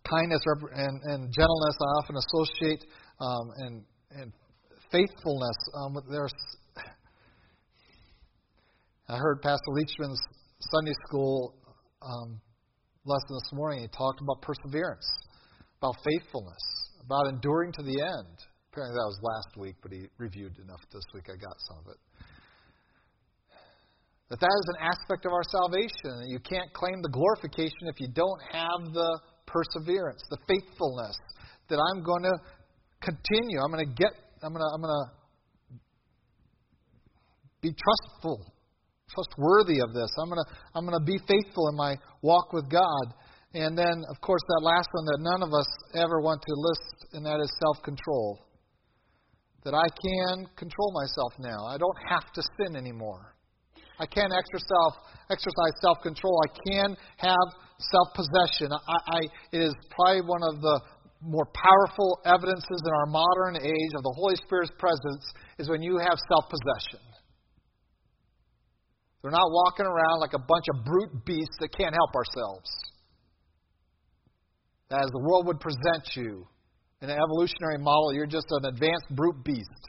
kindness and gentleness. I often associate and faithfulness. I heard Pastor Leachman's Sunday school lesson this morning. He talked about perseverance, about faithfulness, about enduring to the end. Apparently that was last week, but he reviewed enough this week. I got some of it. That is an aspect of our salvation. And you can't claim the glorification if you don't have the perseverance, the faithfulness that I'm going to continue. I'm going to be trustworthy of this. I'm going to be faithful in my walk with God. And then, of course, that last one that none of us ever want to list, and that is self-control. That I can control myself now. I don't have to sin anymore. I can exercise self-control. I can have self-possession. It is probably one of the more powerful evidences in our modern age of the Holy Spirit's presence is when you have self-possession. They're not walking around like a bunch of brute beasts that can't help ourselves. As the world would present you in an evolutionary model, you're just an advanced brute beast.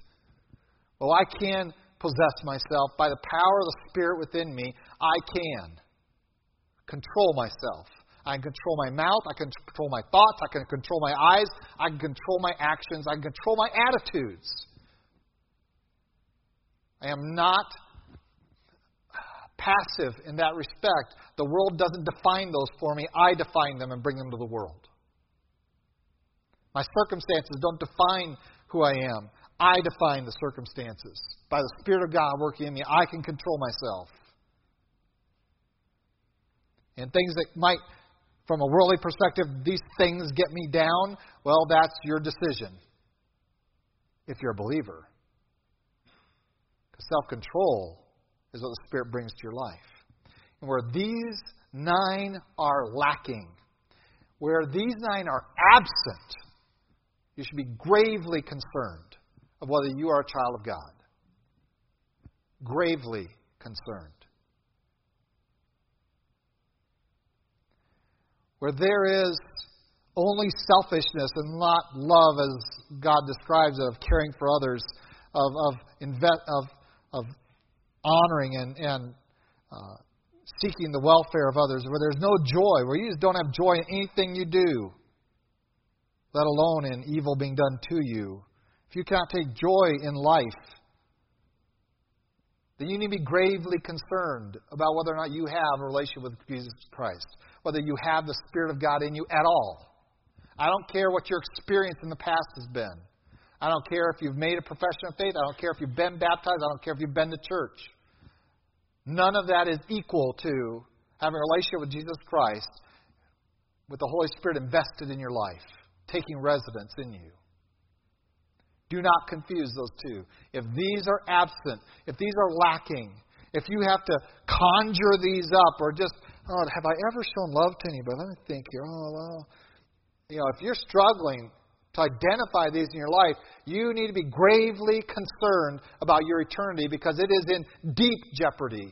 Well, I can possess myself. By the power of the Spirit within me, I can control myself. I can control my mouth. I can control my thoughts. I can control my eyes. I can control my actions. I can control my attitudes. I am not passive in that respect. The world doesn't define those for me. I define them and bring them to the world. My circumstances don't define who I am. I define the circumstances. By the Spirit of God working in me, I can control myself. And things that might, from a worldly perspective, these things get me down, well, that's your decision if you're a believer. Because self-control is what the Spirit brings to your life. And where these 9 are lacking, where these 9 are absent, you should be gravely concerned of whether you are a child of God. Gravely concerned. Where there is only selfishness and not love, as God describes it, of caring for others, of honoring and seeking the welfare of others, where there's no joy, where you just don't have joy in anything you do, let alone in evil being done to you. If you cannot take joy in life, then you need to be gravely concerned about whether or not you have a relationship with Jesus Christ, whether you have the Spirit of God in you at all. I don't care what your experience in the past has been. I don't care if you've made a profession of faith. I don't care if you've been baptized. I don't care if you've been to church. None of that is equal to having a relationship with Jesus Christ with the Holy Spirit invested in your life, taking residence in you. Do not confuse those two. If these are absent, if these are lacking, if you have to conjure these up or just, oh, have I ever shown love to anybody? Let me think here. Oh, well. You know, if you're struggling to identify these in your life, you need to be gravely concerned about your eternity because it is in deep jeopardy.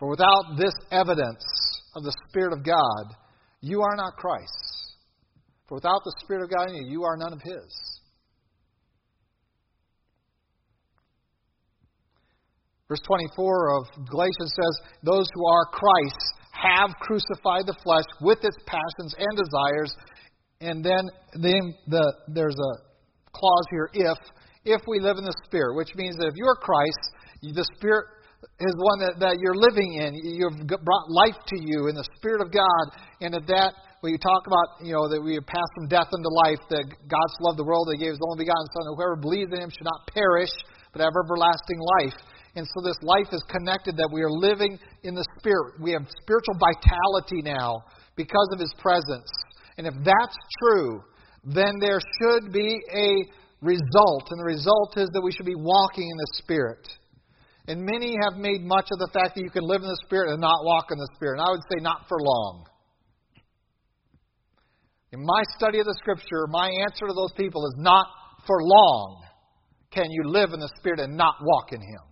For without this evidence of the Spirit of God, you are not Christ's. For without the Spirit of God in you, you are none of His. Verse 24 of Galatians says, those who are Christ's have crucified the flesh with its passions and desires. And then there's a clause here, if we live in the Spirit, which means that if you are Christ's, the Spirit is one that you're living in. You've brought life to you in the Spirit of God. And at that, when you talk about, that we have passed from death unto life, that God's loved the world, that He gave His only begotten Son, that whoever believes in Him should not perish, but have everlasting life. And so this life is connected, that we are living in the Spirit. We have spiritual vitality now because of His presence. And if that's true, then there should be a result. And the result is that we should be walking in the Spirit. And many have made much of the fact that you can live in the Spirit and not walk in the Spirit. And I would say not for long. In my study of the Scripture, my answer to those people is not for long can you live in the Spirit and not walk in Him.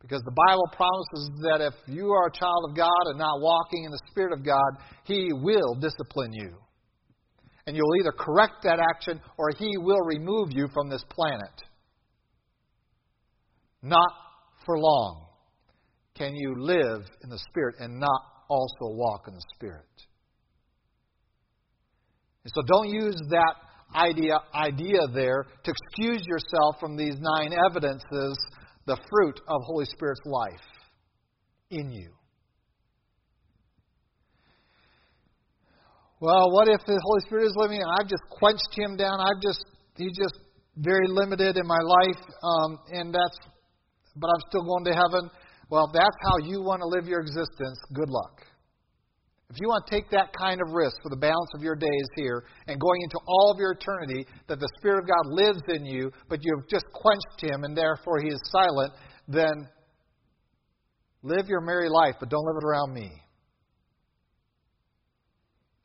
Because the Bible promises that if you are a child of God and not walking in the Spirit of God, He will discipline you. And you'll either correct that action or He will remove you from this planet. Not for long can you live in the Spirit and not also walk in the Spirit. And so don't use that idea there to excuse yourself from these 9 evidences, the fruit of Holy Spirit's life in you. Well, what if the Holy Spirit is living? I've just quenched Him down. He's just very limited in my life, but I'm still going to heaven. Well, if that's how you want to live your existence, good luck. If you want to take that kind of risk for the balance of your days here and going into all of your eternity, that the Spirit of God lives in you, but you have just quenched Him and therefore He is silent, then live your merry life, but don't live it around me.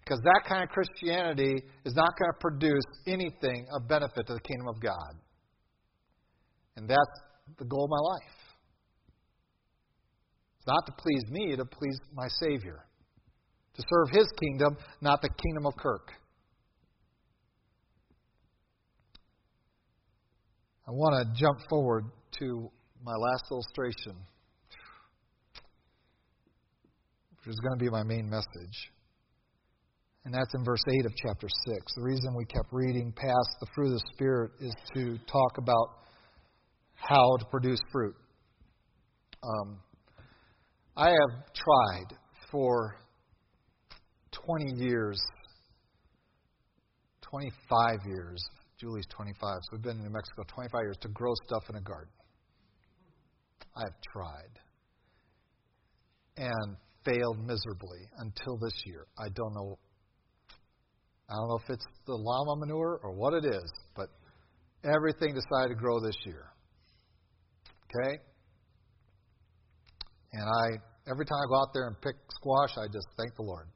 Because that kind of Christianity is not going to produce anything of benefit to the kingdom of God. And that's the goal of my life. It's not to please me, to please my Savior. To serve His kingdom, not the kingdom of Kirk. I want to jump forward to my last illustration, which is going to be my main message. And that's in verse 8 of chapter 6. The reason we kept reading past the fruit of the Spirit is to talk about how to produce fruit. I have tried for 20 years, 25 years, Julie's 25, so we've been in New Mexico 25 years, to grow stuff in a garden. I've tried and failed miserably until this year. I don't know if it's the llama manure or what it is, but everything decided to grow this year. Okay? And every time I go out there and pick squash, I just thank the Lord.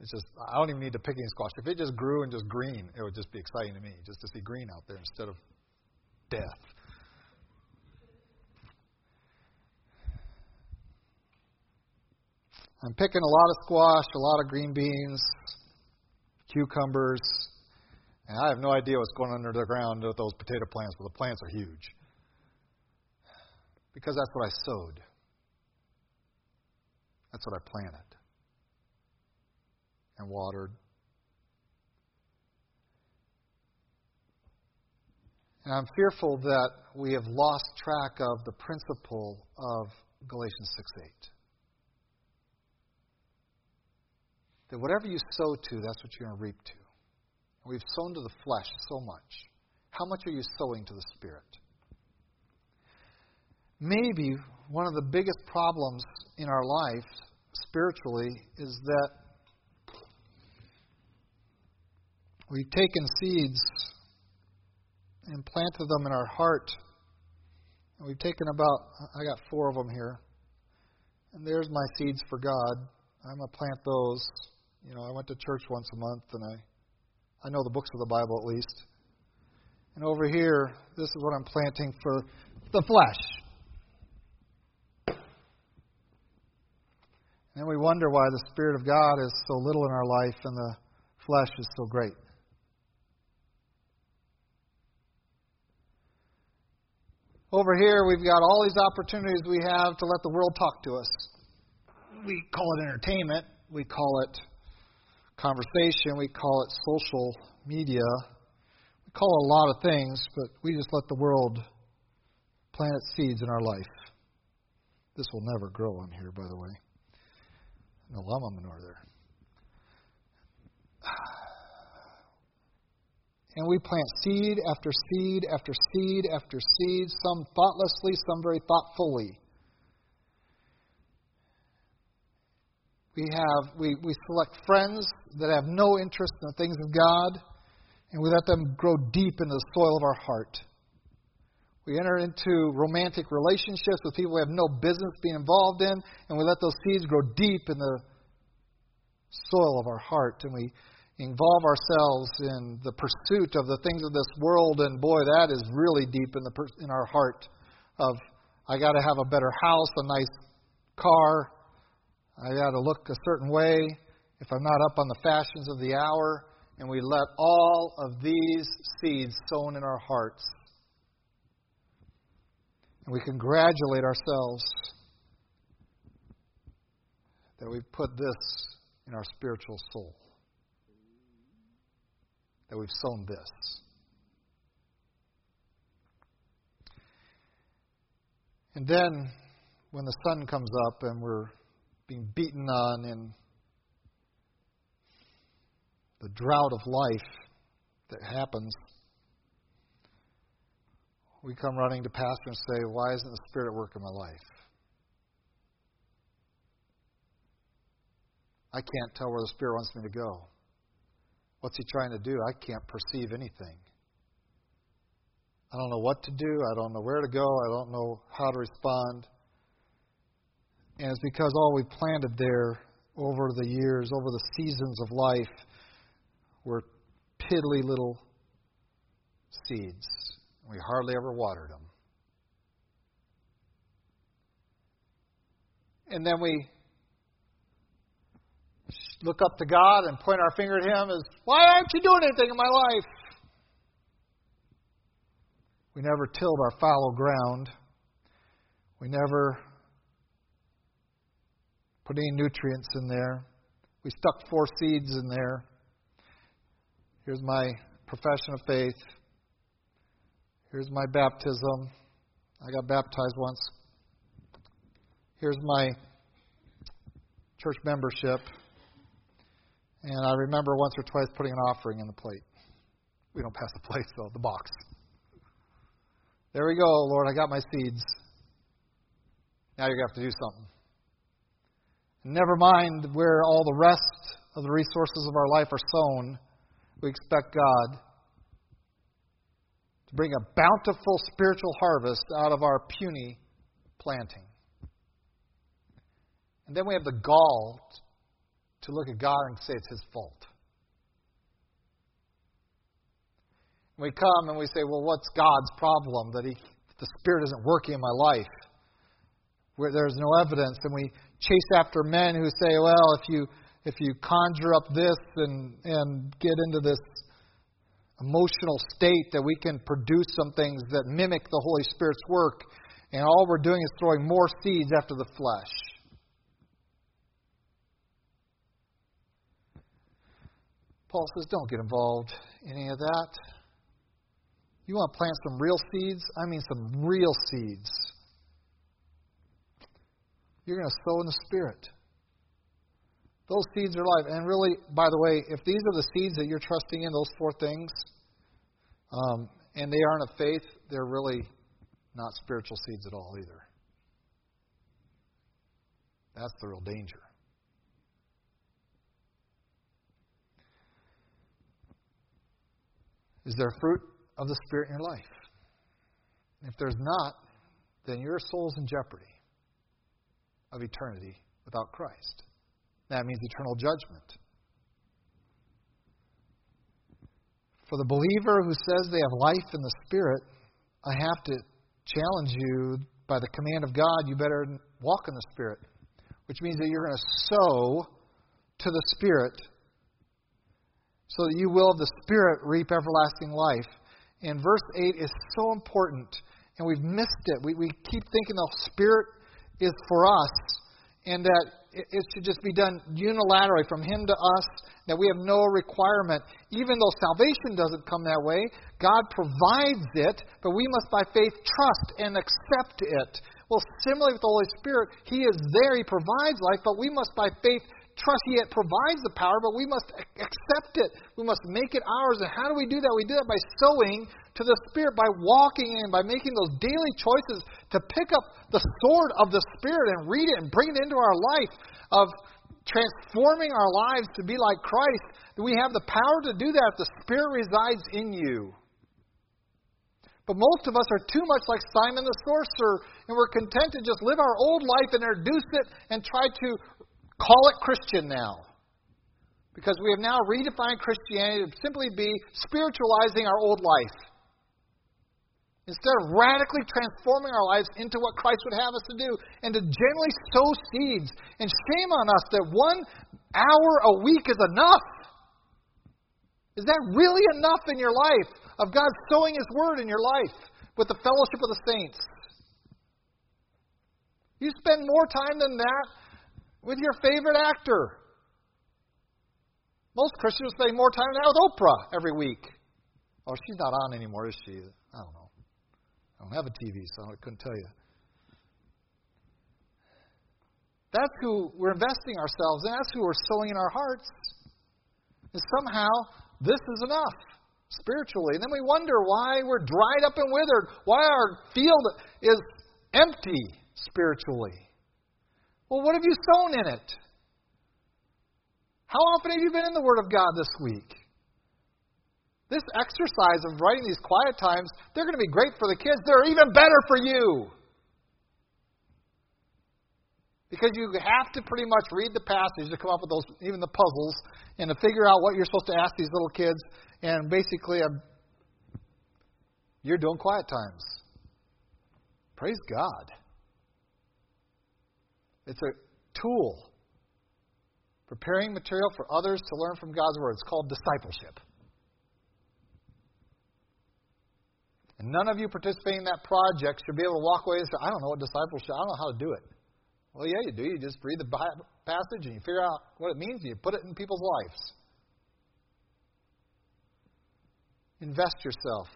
It's just, I don't even need to pick any squash. If it just grew and just green, it would just be exciting to me, just to see green out there instead of death. I'm picking a lot of squash, a lot of green beans, cucumbers, and I have no idea what's going under the ground with those potato plants, but the plants are huge. Because that's what I sowed. That's what I planted. And watered. And I'm fearful that we have lost track of the principle of Galatians 6:8. That whatever you sow to, that's what you're going to reap to. And we've sown to the flesh so much. How much are you sowing to the Spirit? Maybe one of the biggest problems in our life spiritually is that we've taken seeds and planted them in our heart. And we've taken I got 4 of them here. And there's my seeds for God. I'm going to plant those. I went to church once a month, and I know the books of the Bible at least. And over here, this is what I'm planting for the flesh. And we wonder why the Spirit of God is so little in our life and the flesh is so great. Over here, we've got all these opportunities we have to let the world talk to us. We call it entertainment. We call it conversation. We call it social media. We call it a lot of things, but we just let the world plant seeds in our life. This will never grow on here, by the way. No llama manure there. And we plant seed after seed after seed after seed, some thoughtlessly, some very thoughtfully. We select friends that have no interest in the things of God, and we let them grow deep into the soil of our heart. We enter into romantic relationships with people we have no business being involved in, and we let those seeds grow deep in the soil of our heart, and we involve ourselves in the pursuit of the things of this world, and boy, that is really deep in our heart of, I got to have a better house, a nice car, I got to look a certain way if I'm not up on the fashions of the hour. And we let all of these seeds sown in our hearts. And we congratulate ourselves that we've put this in our spiritual soul. That we've sown this. And then when the sun comes up and we're being beaten on in the drought of life that happens, we come running to pastor and say, why isn't the Spirit at work in my life? I can't tell where the Spirit wants me to go. What's He trying to do? I can't perceive anything. I don't know what to do. I don't know where to go. I don't know how to respond. And it's because all we planted there over the years, over the seasons of life, were piddly little seeds. We hardly ever watered them. And then we look up to God and point our finger at Him as, why aren't you doing anything in my life? We never tilled our fallow ground. We never put any nutrients in there. We stuck 4 seeds in there. Here's my profession of faith. Here's my baptism. I got baptized once. Here's my church membership. And I remember once or twice putting an offering in the plate. We don't pass the plate, though, the box. There we go, Lord, I got my seeds. Now you're going to have to do something. Never mind where all the rest of the resources of our life are sown, we expect God to bring a bountiful spiritual harvest out of our puny planting. And then we have the gall to look at God and say it's His fault. We come and we say, well, what's God's problem that the Spirit isn't working in my life? Where there's no evidence, and we chase after men who say, well, if you conjure up this and get into this emotional state, that we can produce some things that mimic the Holy Spirit's work, and all we're doing is throwing more seeds after the flesh. Paul says, don't get involved in any of that. You want to plant some real seeds? I mean some real seeds. You're going to sow in the Spirit. Those seeds are life. And really, by the way, if these are the seeds that you're trusting in, those 4 things, and they aren't of faith, they're really not spiritual seeds at all either. That's the real danger. Is there fruit of the Spirit in your life? If there's not, then your soul's in jeopardy of eternity without Christ. That means eternal judgment. For the believer who says they have life in the Spirit, I have to challenge you by the command of God, you better walk in the Spirit, which means that you're going to sow to the Spirit so that you will of the Spirit reap everlasting life. And verse 8 is so important, and we've missed it. We keep thinking the Spirit is for us, and that is to just be done unilaterally from Him to us, that we have no requirement. Even though salvation doesn't come that way, God provides it, but we must by faith trust and accept it. Well, similarly with the Holy Spirit, He is there, He provides life, but we must by faith trust He provides the power, but we must accept it. We must make it ours. And how do we do that? We do that by sowing to the Spirit, by walking in, by making those daily choices to pick up the sword of the Spirit and read it and bring it into our life, of transforming our lives to be like Christ. We have the power to do that if the Spirit resides in you. But most of us are too much like Simon the Sorcerer, and we're content to just live our old life and introduce it and try to call it Christian now. Because we have now redefined Christianity to simply be spiritualizing our old life, instead of radically transforming our lives into what Christ would have us to do, and to generally sow seeds. And shame on us that 1 hour a week is enough. Is that really enough in your life, of God sowing His Word in your life with the fellowship of the saints? You spend more time than that with your favorite actor. Most Christians spend more time than that with Oprah every week. Oh, she's not on anymore, is she? I don't know. I don't have a TV, so I couldn't tell you. That's who we're investing ourselves in. That's who we're sowing in our hearts. And somehow, this is enough spiritually. And then we wonder why we're dried up and withered, why our field is empty spiritually. Well, what have you sown in it? How often have you been in the Word of God this week? This exercise of writing these quiet times, they're going to be great for the kids. They're even better for you. Because you have to pretty much read the passage to come up with those, even the puzzles, and to figure out what you're supposed to ask these little kids. And basically, you're doing quiet times. Praise God. It's a tool. Preparing material for others to learn from God's Word. It's called discipleship. And none of you participating in that project should be able to walk away and say, I don't know what discipleship, I don't know how to do it. Well, yeah, you do. You just read the passage and you figure out what it means and you put it in people's lives. Invest yourself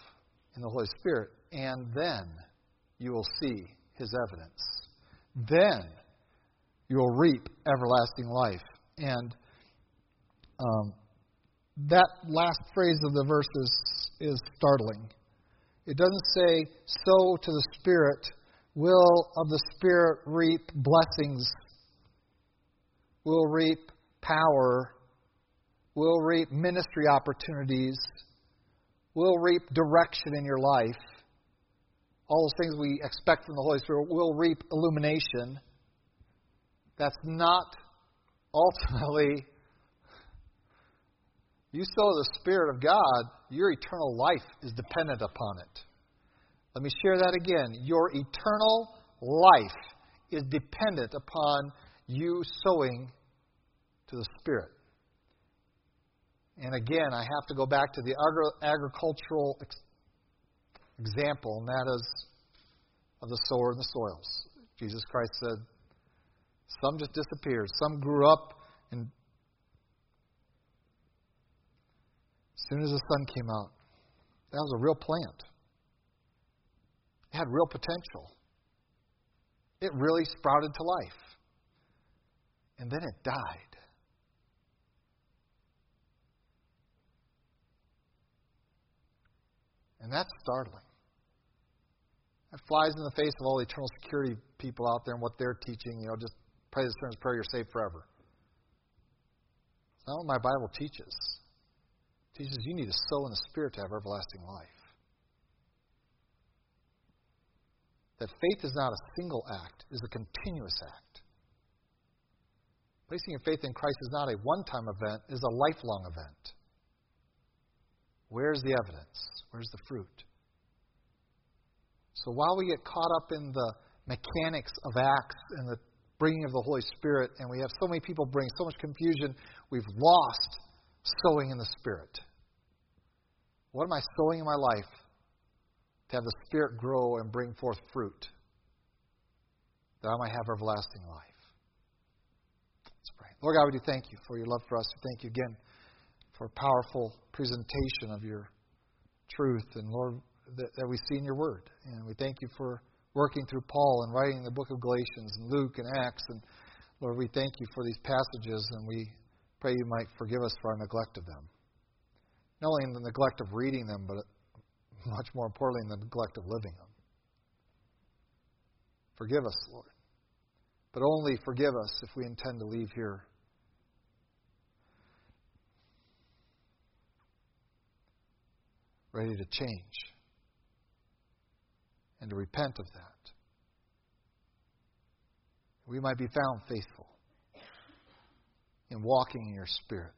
in the Holy Spirit, and then you will see His evidence. Then you will reap everlasting life. And that last phrase of the verse is startling. It doesn't say, sow to the Spirit, will of the Spirit reap blessings, will reap power, will reap ministry opportunities, will reap direction in your life. All those things we expect from the Holy Spirit will reap illumination. That's not ultimately. You sow the Spirit of God, your eternal life is dependent upon it. Let me share that again. Your eternal life is dependent upon you sowing to the Spirit. And again, I have to go back to the agricultural example, and that is of the sower and the soils. Jesus Christ said, some just disappeared. Some grew up, and as soon as the sun came out, that was a real plant. It had real potential. It really sprouted to life. And then it died. And that's startling. That flies in the face of all the eternal security people out there and what they're teaching. You know, just pray this Lord's Prayer, you're saved forever. It's not what my Bible teaches. It teaches you need to sow in the Spirit to have everlasting life. That faith is not a single act, it is a continuous act. Placing your faith in Christ is not a one-time event, it is a lifelong event. Where's the evidence? Where's the fruit? So while we get caught up in the mechanics of Acts and the bringing of the Holy Spirit, and we have so many people bring so much confusion, we've lost sowing in the Spirit. What am I sowing in my life to have the Spirit grow and bring forth fruit that I might have everlasting life? Lord God, we do thank you for your love for us. We thank you again for a powerful presentation of your truth, and Lord, that we see in your word. And we thank you for working through Paul and writing the book of Galatians and Luke and Acts. And Lord, we thank you for these passages, and we pray you might forgive us for our neglect of them. Not only in the neglect of reading them, but much more importantly in the neglect of living them. Forgive us, Lord. But only forgive us if we intend to leave here ready to change and to repent of that. We might be found faithful in walking in your Spirit.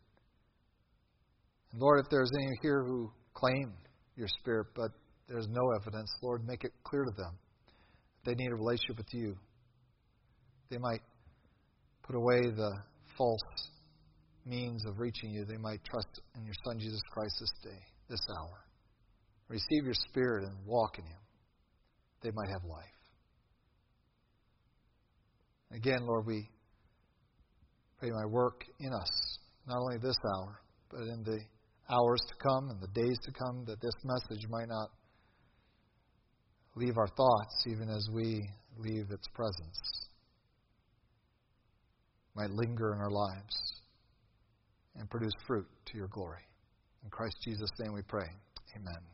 And Lord, if there's any here who claim your Spirit, but there's no evidence, Lord, make it clear to them that they need a relationship with you. They might put away the false means of reaching you. They might trust in your Son, Jesus Christ, this day, this hour. Receive your Spirit and walk in Him. They might have life. Again, Lord, we pray my work in us, not only this hour, but in the hours to come and the days to come, that this message might not leave our thoughts even as we leave its presence. It might linger in our lives and produce fruit to your glory. In Christ Jesus' name we pray. Amen.